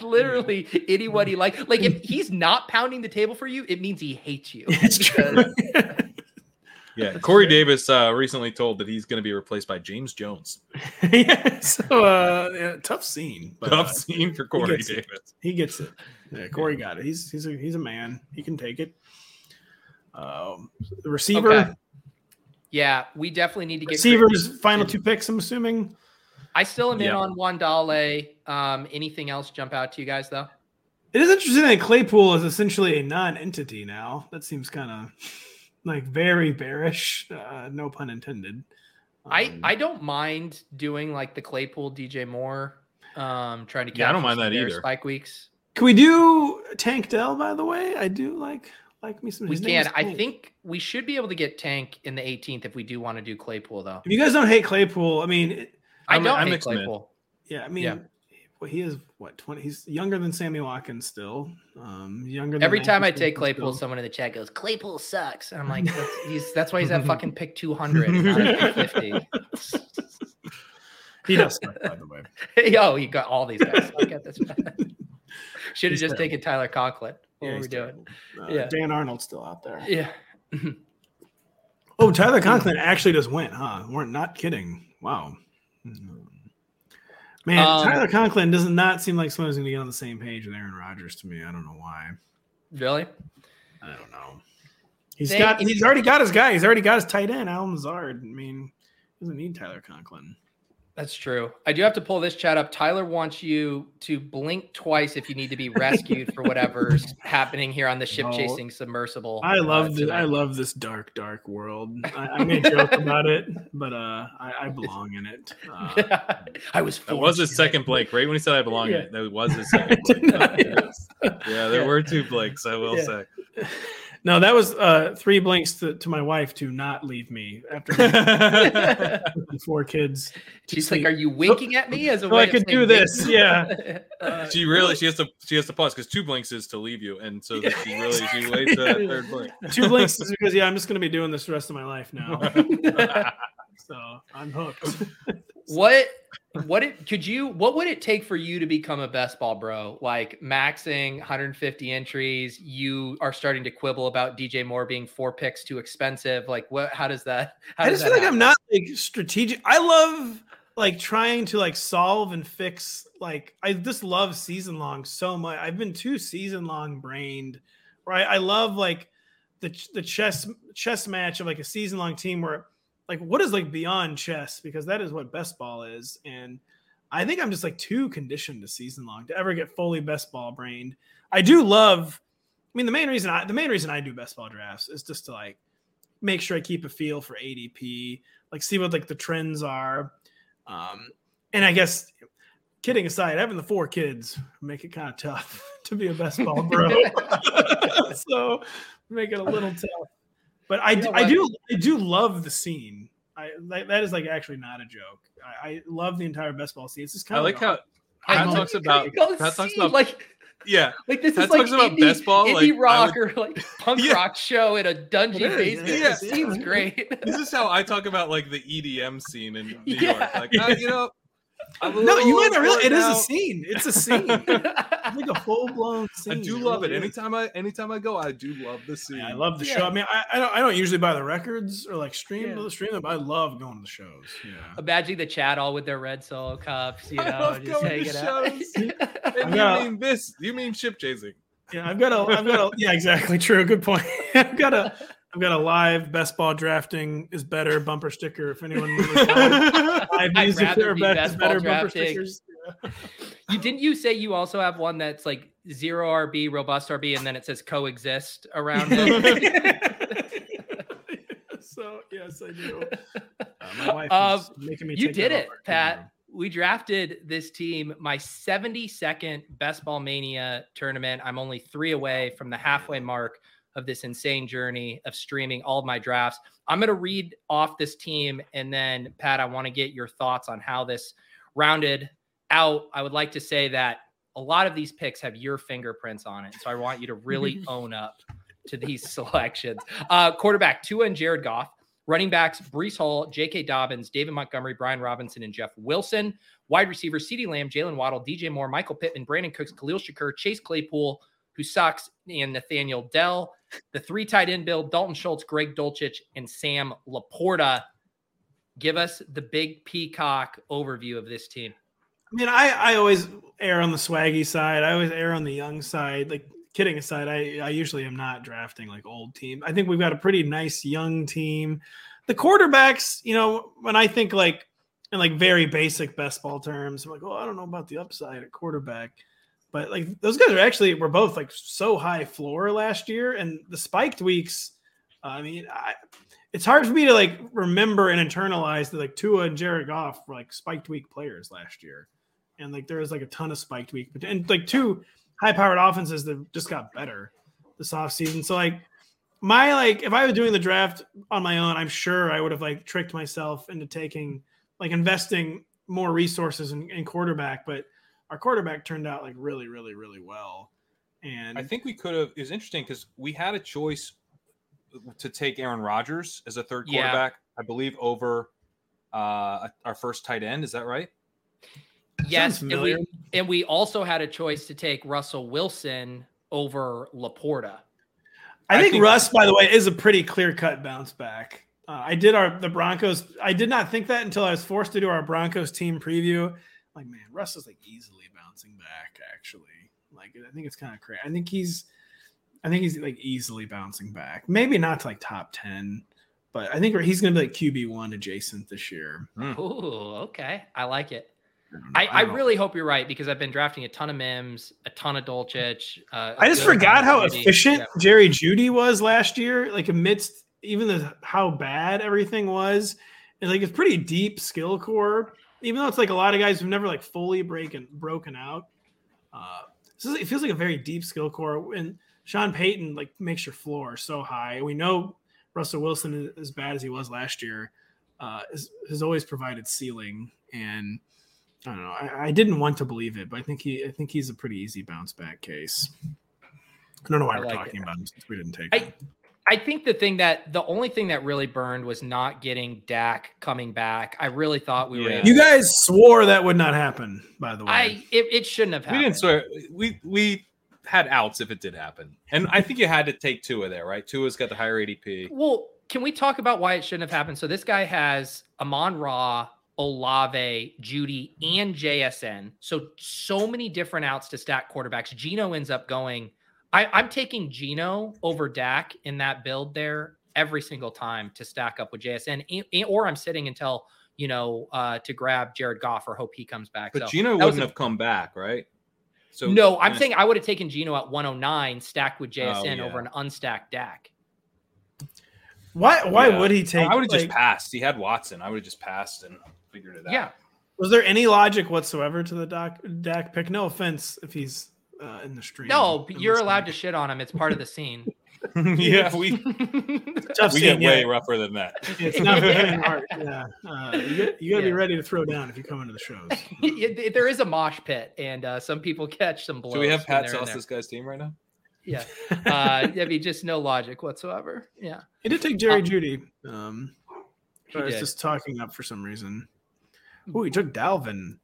Literally anybody like if he's not pounding the table for you, it means he hates you. It's true. Yeah, Corey Davis recently told that he's going to be replaced by James Jones. Tough scene. But, tough scene for Corey Davis. He gets it. Yeah, Corey got it. He's a man. He can take it. The receiver. Okay. Yeah, we definitely need to get receivers. Final 2 picks, I'm assuming. I still am in on Wandale. Anything else jump out to you guys, though? It is interesting that Claypool is essentially a non-entity now. That seems kind of like very bearish, no pun intended. I don't mind doing like the Claypool, DJ Moore, trying to catch. Yeah, I don't mind that either. Spike weeks. Can we do Tank Dell, by the way? I do like me some. We can. I think we should be able to get Tank in the 18th if we do want to do Claypool, though. If you guys don't hate Claypool, I mean... I hate Claypool. Yeah, I mean, well, he is 20? He's younger than Sammy Watkins still. Younger. Every time I take Claypool, someone in the chat goes, "Claypool sucks," and I'm like, that's why he's at fucking pick 200, not at pick 50. He does suck, by the way. He got all these guys. I get this. Should have just taken Tyler Conklin. What were we doing? Dan Arnold's still out there. Yeah. Tyler Conklin actually just went, huh? We're not kidding. Wow. Man, Tyler Conklin does not seem like someone's going to get on the same page with Aaron Rodgers to me. I don't know why. Really? I don't know. He's already got his guy. He's already got his tight end, Allen Lazard. I mean, he doesn't need Tyler Conklin. That's true. I do have to pull this chat up. Tyler wants you to blink twice if you need to be rescued for whatever's happening here on the ship chasing submersible. I love this dark world. I made a joke about it, but I belong in it. I was. That was his second Blake, right? When he said I belong in it, that was his second Blake. Yeah, there were 2 Blakes, I will say. No, that was three blanks to my wife to not leave me after 4 kids. She's like, "Are you winking at me?" As a way I could do this. Yeah. She has to pause because 2 blanks is to leave you, and so that she waits for that third blank. 2 blanks is because I'm just going to be doing this the rest of my life now. So I'm hooked. What would it take for you to become a best ball bro? Like maxing 150 entries, you are starting to quibble about DJ Moore being 4 picks too expensive. Like what, how does that happen? I'm not strategic. I love trying to solve and fix. I just love season long so much. I've been too season long brained, right? I love the chess match of a season long team where what is beyond chess, because that is what best ball is. And I think I'm just too conditioned to season long to ever get fully best ball brained. I do love, the main reason I do best ball drafts is just to make sure I keep a feel for ADP, see what the trends are. And I guess kidding aside, having the 4 kids make it kind of tough to be a best ball bro. So make it a little tough. But I do love the scene. That is actually not a joke. I love the entire best ball scene. It's just kind of how Pat talks about Pat talks about best ball indie rock or punk rock show in a dungeon basement. Yeah. The scene's great. This is how I talk about the EDM scene in New York. It is a scene. It's a scene. It's a full blown scene. I do love it. Anytime I go, I do love the scene. I love the show. I don't usually buy the records or stream them. I love going to the shows. Yeah. Imagine the chat all with their red solo cups. I love just going to shows. You mean this? You mean ship chasing? Yeah, I've got a. Yeah, exactly. True. Good point. I've got a live best ball drafting is better bumper sticker. If anyone really I'd rather be best ball drafting. Yeah. You say you also have one that's 0 RB, robust RB, and then it says coexist around it. So yes, I do. My wife is making me. You take did it, over. Pat. We drafted this team, my 72nd Best Ball Mania tournament. I'm only 3 away from the halfway mark of this insane journey of streaming all of my drafts. I'm going to read off this team. And then Pat, I want to get your thoughts on how this rounded out. I would like to say that a lot of these picks have your fingerprints on it. So I want you to really own up to these selections. Quarterback Tua and Jared Goff, running backs Breece Hall, J.K. Dobbins, David Montgomery, Brian Robinson, and Jeff Wilson, wide receivers CeeDee Lamb, Jalen Waddle, DJ Moore, Michael Pittman, Brandon Cooks, Khalil Shakur, Chase Claypool, who sucks, and Nathaniel Dell. The 3 tight end build, Dalton Schultz, Greg Dulcich, and Sam Laporta. Give us the Big Peacock overview of this team. I always err on the swaggy side. I always err on the young side. Kidding aside, I usually am not drafting old team. I think we've got a pretty nice young team. The quarterbacks, when I think in very basic best ball terms, I'm I don't know about the upside at quarterback. But those guys were both so high floor last year, and the spiked weeks. It's hard for me to remember and internalize that Tua and Jared Goff were spiked week players last year, and there was a ton of spiked week, and 2 high powered offenses that just got better this offseason. So my if I was doing the draft on my own, I'm sure I would have tricked myself into taking investing more resources in quarterback, but our quarterback turned out really, really, really well. And I think we could have, it was interesting because we had a choice to take Aaron Rodgers as a third quarterback, I believe, over our first tight end. Is that right? Yes. And we also had a choice to take Russell Wilson over Laporta. I think Russ, by the way, is a pretty clear-cut bounce back. I did the Broncos. I did not think that until I was forced to do our Broncos team preview. Man, Russ is easily bouncing back. Actually, I think it's kind of crazy. I think he's easily bouncing back. Maybe not to top 10, but I think he's going to be QB1 adjacent this year. Ooh, okay, I like it. I really hope you're right because I've been drafting a ton of Mims, a ton of Dulcich. I just forgot how efficient Jerry Jeudy was last year. Amidst even how bad everything was, and it's pretty deep skill core. Even though it's a lot of guys who've never fully broken out, it feels a very deep skill core. And Sean Payton like makes your floor so high. We know Russell Wilson, as bad as he was last year, has always provided ceiling. And I don't know. I didn't want to believe it, but I think he's a pretty easy bounce back case. I don't know why we're talking about him since we didn't take him. I think the only thing that really burned was not getting Dak coming back. I really thought we were. You guys swore that would not happen, by the way. It shouldn't have happened. We didn't swear. We had outs if it did happen. And I think you had to take Tua there, right? Tua's got the higher ADP. Well, can we talk about why it shouldn't have happened? So this guy has Amon-Ra, Olave, Judy, and JSN. So many different outs to stack quarterbacks. Geno ends up going. I'm taking Geno over Dak in that build there every single time to stack up with JSN, or I'm sitting until, to grab Jared Goff or hope he comes back. But so Geno wouldn't have come back, right? So no, I'm saying I would have taken Geno at 109 stacked with JSN over an unstacked Dak. Why would he take? I would have just passed. He had Watson. I would have just passed and figured it out. Yeah. Was there any logic whatsoever to the Dak pick? No offense if he's in the stream. No, but you're allowed to shit on him. It's part of the scene. Yeah, we get way rougher than that. It's not very hard. Yeah. You got to be ready to throw down if you come into the shows. There is a mosh pit, and some people catch some blows. Do we have Pat Sauce this guy's team right now? Yeah. I mean, just no logic whatsoever. Yeah. He did take Jerry Judy. But I was just talking up for some reason. Oh, he took Dalvin.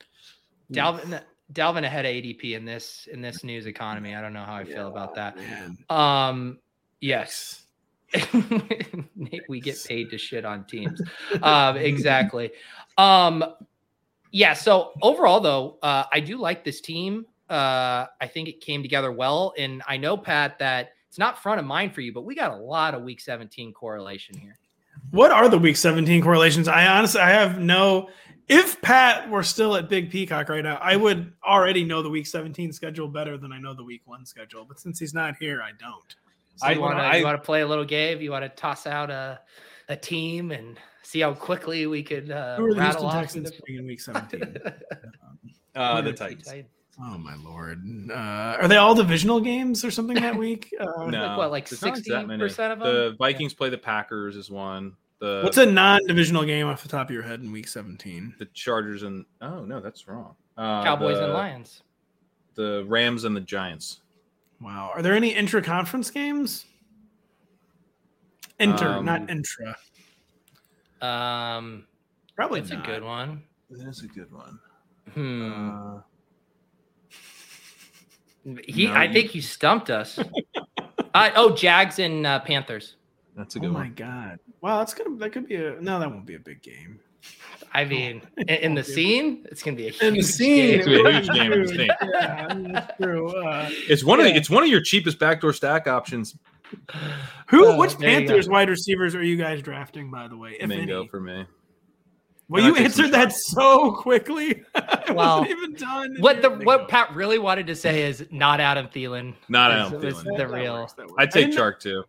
Dalvin ahead of ADP in this news economy. I don't know how I feel about that. Man. Yes. Nate, we get paid to shit on teams. Exactly. So overall though, I do like this team. I think it came together well. And I know, Pat, that it's not front of mind for you, but we got a lot of week 17 correlation here. What are the week 17 correlations? I honestly have no. If Pat were still at Big Peacock right now, I would already know the week 17 schedule better than I know the week 1 schedule. But since he's not here, I don't. So you want to play a little game? You want to toss out a team and see how quickly we could rattle off? Who are the Houston Texans in week 17? The Titans. Oh, my Lord. Are they all divisional games or something that week? No. Like 60% of them? The Vikings play the Packers is one. What's a non-divisional game off the top of your head in week 17? The Chargers and – oh, no, that's wrong. Cowboys and Lions. The Rams and the Giants. Wow. Are there any intra-conference games? Not intra. Probably not. That's a good one. It is a good one. I think he stumped us. Jags and Panthers. That's a good one. Oh, my God. Wow, that won't be a big game. I mean, in the scene, it's going to be a huge game. It's going to be a huge game in the scene. Yeah, I mean, that's true. It's one of your cheapest backdoor stack options. Which Panthers wide receivers are you guys drafting, by the way, if Mingo any? For me. Well, you answered that so quickly. I wasn't even done. What Pat really wanted to say is not Adam Thielen. Not Adam Thielen. The real. I'd take Chark, too.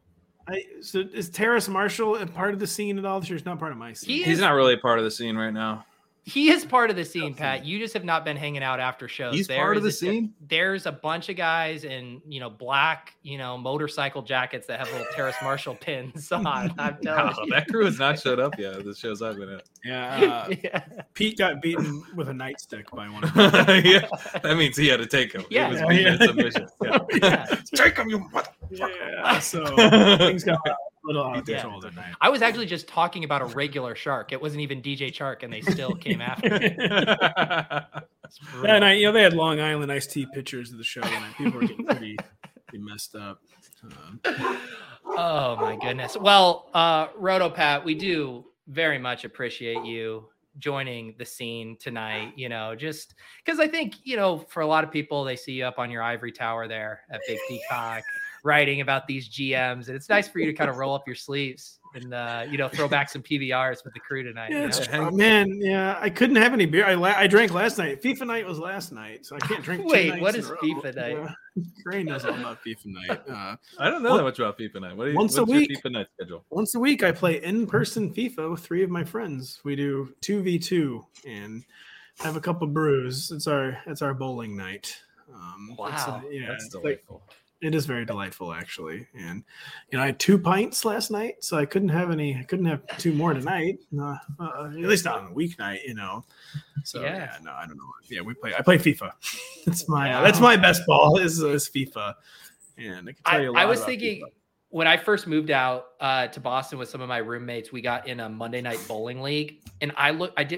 So is Terrace Marshall a part of the scene at all this year? He's not part of my scene. He's not really a part of the scene right now. He is part of the scene, Pat. You just have not been hanging out after shows. He's part of the scene? There's a bunch of guys in, black, motorcycle jackets that have little Terrace Marshall pins on. I'm telling you. That crew has not showed up yet. The shows I've been at. Yeah, Pete got beaten with a nightstick by one of them. That means he had to take him. Yeah. It was submission. Yeah. Take him, you motherfucker. Yeah, so things got a little out of control tonight. I was actually just talking about a regular Shark. It wasn't even DJ Chark, and they still came after me. And they had Long Island iced tea pictures of the show, and people were getting pretty messed up. Oh my goodness! Well, Roto Pat, we do very much appreciate you joining the scene tonight, just because I think for a lot of people, they see you up on your ivory tower there at Big Peacock. Writing about these GMs, and it's nice for you to kind of roll up your sleeves and throw back some PBRs with the crew tonight. I couldn't have any beer. I drank last night. FIFA night was last night, so I can't drink. Wait, what is FIFA night? Gray knows all about FIFA night. I don't know that much about FIFA night. What's your FIFA night schedule? Once a week, I play in-person FIFA with three of my friends. We do 2v2 and have a couple brews. It's our bowling night. Wow, that's delightful. It is very delightful, actually. And, you know, I had 2 pints last night, so I couldn't have any. I couldn't have 2 more tonight, at least not on a weeknight, you know. So, yeah, no, I don't know. Yeah, I play FIFA. That's my best ball is FIFA. And I can tell you a lot about thinking FIFA. When I first moved out to Boston with some of my roommates, we got in a Monday night bowling league, and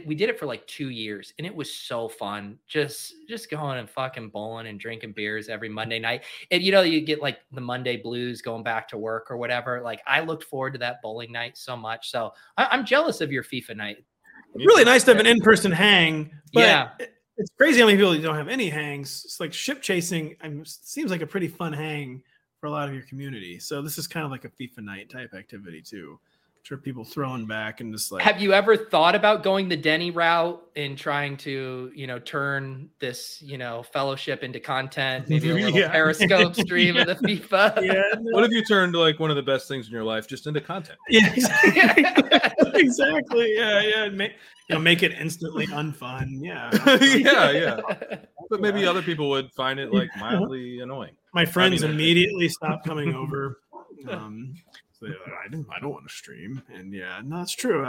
we did it for like 2 years, and it was so fun. Just going and fucking bowling and drinking beers every Monday night. And you know, you get like the Monday blues going back to work or whatever. Like I looked forward to that bowling night so much. So I'm jealous of your FIFA night. Really nice to have an in-person hang. But yeah. It's crazy how many people don't have any hangs. It's like ship chasing. Seems like a pretty fun hang for a lot of your community. So this is kind of like a FIFA night type activity too. I'm sure people throwing back and just like, have you ever thought about going the Denny route and trying to, you know, turn this, you know, fellowship into content, maybe a little Periscope stream of the FIFA? Yeah, no. What if you turned like one of the best things in your life just into content? Yeah, exactly. Yeah. Make it instantly unfun. Yeah. yeah. But maybe other people would find it like mildly annoying. My friends immediately stopped coming over. So they're like, I don't want to stream. And yeah, no, it's true.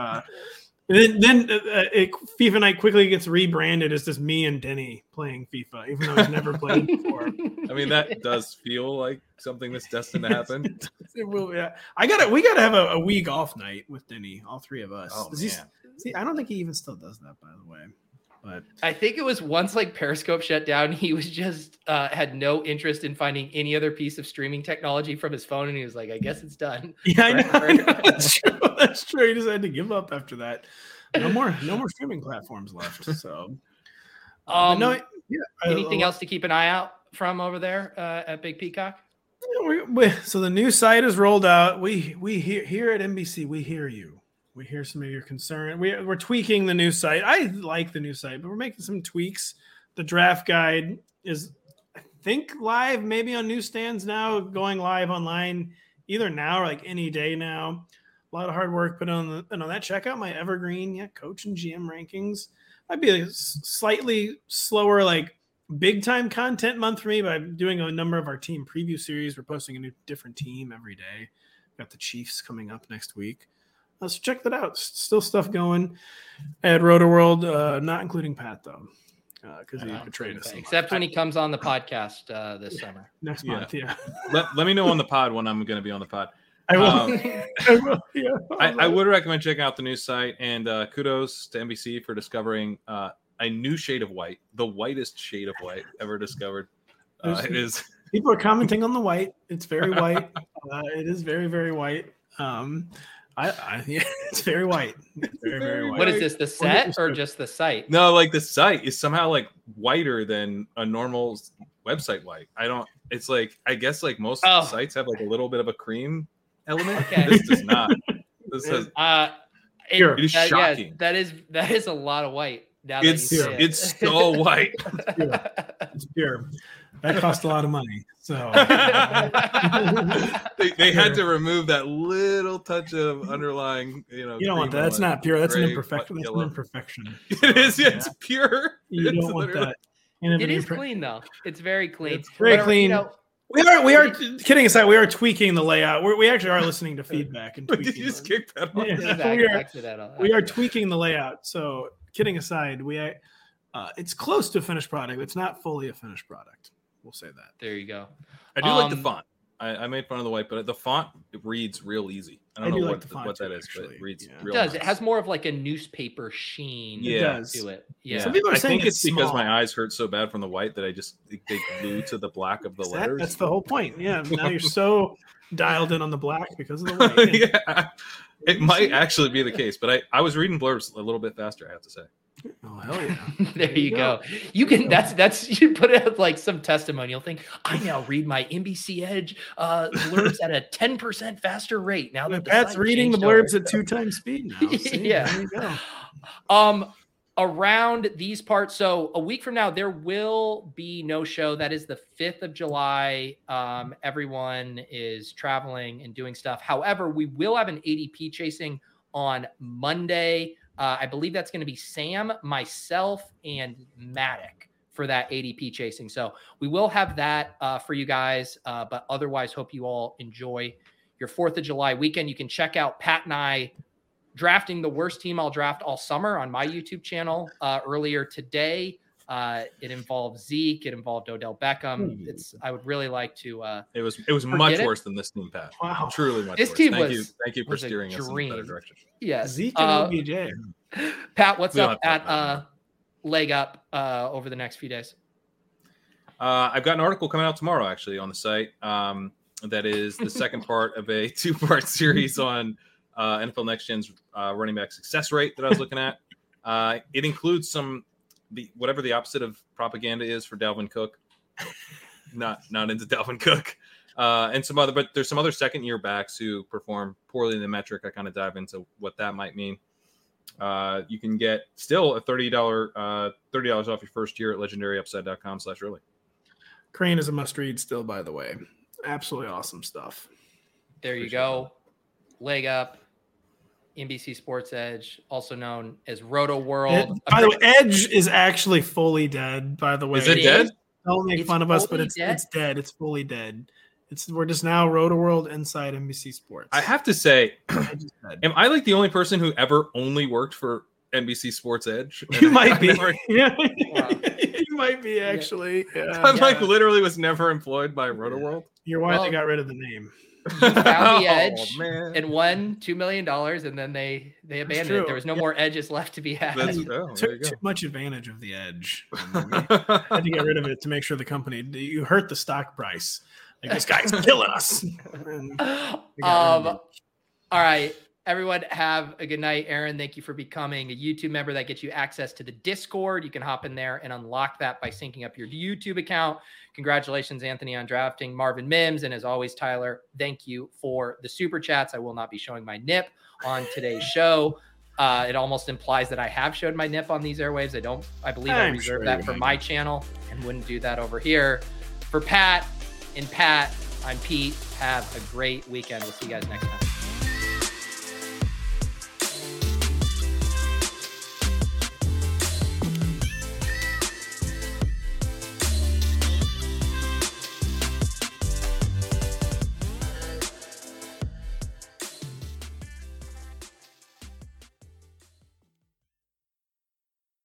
Then FIFA night quickly gets rebranded as just me and Denny playing FIFA, even though he's never played before. I mean, that does feel like something that's destined to happen. It will. Yeah, we gotta have a week off night with Denny, all three of us. Oh, man. See, I don't think he even still does that, by the way. But I think it was once like Periscope shut down, he was just had no interest in finding any other piece of streaming technology from his phone. And he was like, I guess it's done. Yeah, I know. That's true. That's true. He just had to give up after that. No more streaming platforms left. So anything else to keep an eye out from over there at Big Peacock? So the new site is rolled out. We hear here at NBC, we hear you. We hear some of your concern. We're tweaking the new site. I like the new site, but we're making some tweaks. The draft guide is, I think, live, maybe on newsstands now, going live online either now or like any day now. A lot of hard work put on that. Check out my evergreen, coach and GM rankings. I'd be a slightly slower, like big time content month for me, but I'm doing a number of our team preview series. We're posting a new different team every day. Got the Chiefs coming up next week. So check that out. Still stuff going at Rotoworld, not including Pat though, because he betrayed us. Except when he comes on the podcast this summer, next month. Yeah. Let me know on the pod when I'm going to be on the pod. I will. I will. Yeah. I would recommend checking out the new site, and kudos to NBC for discovering a new shade of white, the whitest shade of white ever discovered. It is. People are commenting on the white. It's very white. It is very, very white. It's very white. Very, very white. What is this, the set or just the site? No, like the site is somehow like whiter than a normal website white. It's like, I guess like most sites have like a little bit of a cream element. Okay. This does not. This is shocking. Yes, that is a lot of white. It's so white. It's pure. That cost a lot of money. So they had to remove that little touch of underlying, you don't want that. That's not pure. That's an imperfection. That's an imperfection. It is. It's pure. You don't want that. It is clean though. It's very clean. It's very clean. We are kidding aside. We are tweaking the layout. We actually are listening to feedback and tweaking. Did you just kick that off? Yeah, we are tweaking the layout. So kidding aside, it's close to a finished product. It's not fully a finished product. We'll say that. There you go. I do like the font. I made fun of the white, but the font reads real easy. I don't know what that is, but it reads real. It does. Nice. It has more of like a newspaper sheen to it. Yeah. Some people are saying I think it's small. Because my eyes hurt so bad from the white that they glue to the black of the letters. That's the whole point. Yeah. Now you're so dialed in on the black because of the white. Yeah. It might actually be the case, but I was reading blurbs a little bit faster, I have to say. Oh hell yeah! there you go. You can. That's. You put it up like some testimonial thing. I now read my NBC Edge blurbs at a 10% faster rate now. That Pat's reading the blurbs at 2 times speed now. See, yeah. There you go. Around these parts. So a week from now, there will be no show. That is the 5th of July. Everyone is traveling and doing stuff. However, we will have an ADP chasing on Monday. I believe that's going to be Sam, myself, and Matic for that ADP chasing. So we will have that for you guys, but otherwise hope you all enjoy your 4th of July weekend. You can check out Pat and I drafting the worst team I'll draft all summer on my YouTube channel earlier today. It involved Zeke. It involved Odell Beckham. I would really like to. It was much worse than this team, Pat. Wow, truly much. This worse. Team thank was. Thank you for steering us in a better direction. Yeah, Zeke and OBJ. Pat, what's up at Leg Up over the next few days? I've got an article coming out tomorrow, actually, on the site. That is the second part of a 2-part series on NFL Next Gen's running back success rate that I was looking at. It includes some. Whatever the opposite of propaganda is for Dalvin Cook, not into Dalvin Cook, and some other. But there's some other second-year backs who perform poorly in the metric. I kind of dive into what that might mean. You can get still a $30 off your first year at legendaryupside.com/early. Crane is a must-read still, by the way. Absolutely awesome stuff. There you go. Leg Up. NBC Sports Edge, also known as Roto World. By the way, Edge is actually fully dead, by the way. Is it dead? Don't make fun of us, but it's dead. It's fully dead. We're just now Roto World inside NBC Sports. I have to say, am I like the only person who ever only worked for NBC Sports Edge? You might be. Yeah. Wow. You might be, actually. Yeah. I'm literally was never employed by Roto World. You're why they got rid of the name. You found the Edge and won $2 million, and then they abandoned it. There was no more Edges left to be had. Took much advantage of the Edge. I had to get rid of it to make sure the company – you hurt the stock price. Like, this guy's killing us. All right. Everyone have a good night. Aaron, thank you for becoming a YouTube member. That gets you access to the Discord. You can hop in there and unlock that by syncing up your YouTube account. Congratulations, Anthony, on drafting Marvin Mims. And as always, Tyler, thank you for the super chats. I will not be showing my nip on today's show. It almost implies that I have showed my nip on these airwaves. I reserve that for my channel and wouldn't do that over here. For Pat and Pat, I'm Pete. Have a great weekend. We'll see you guys next time.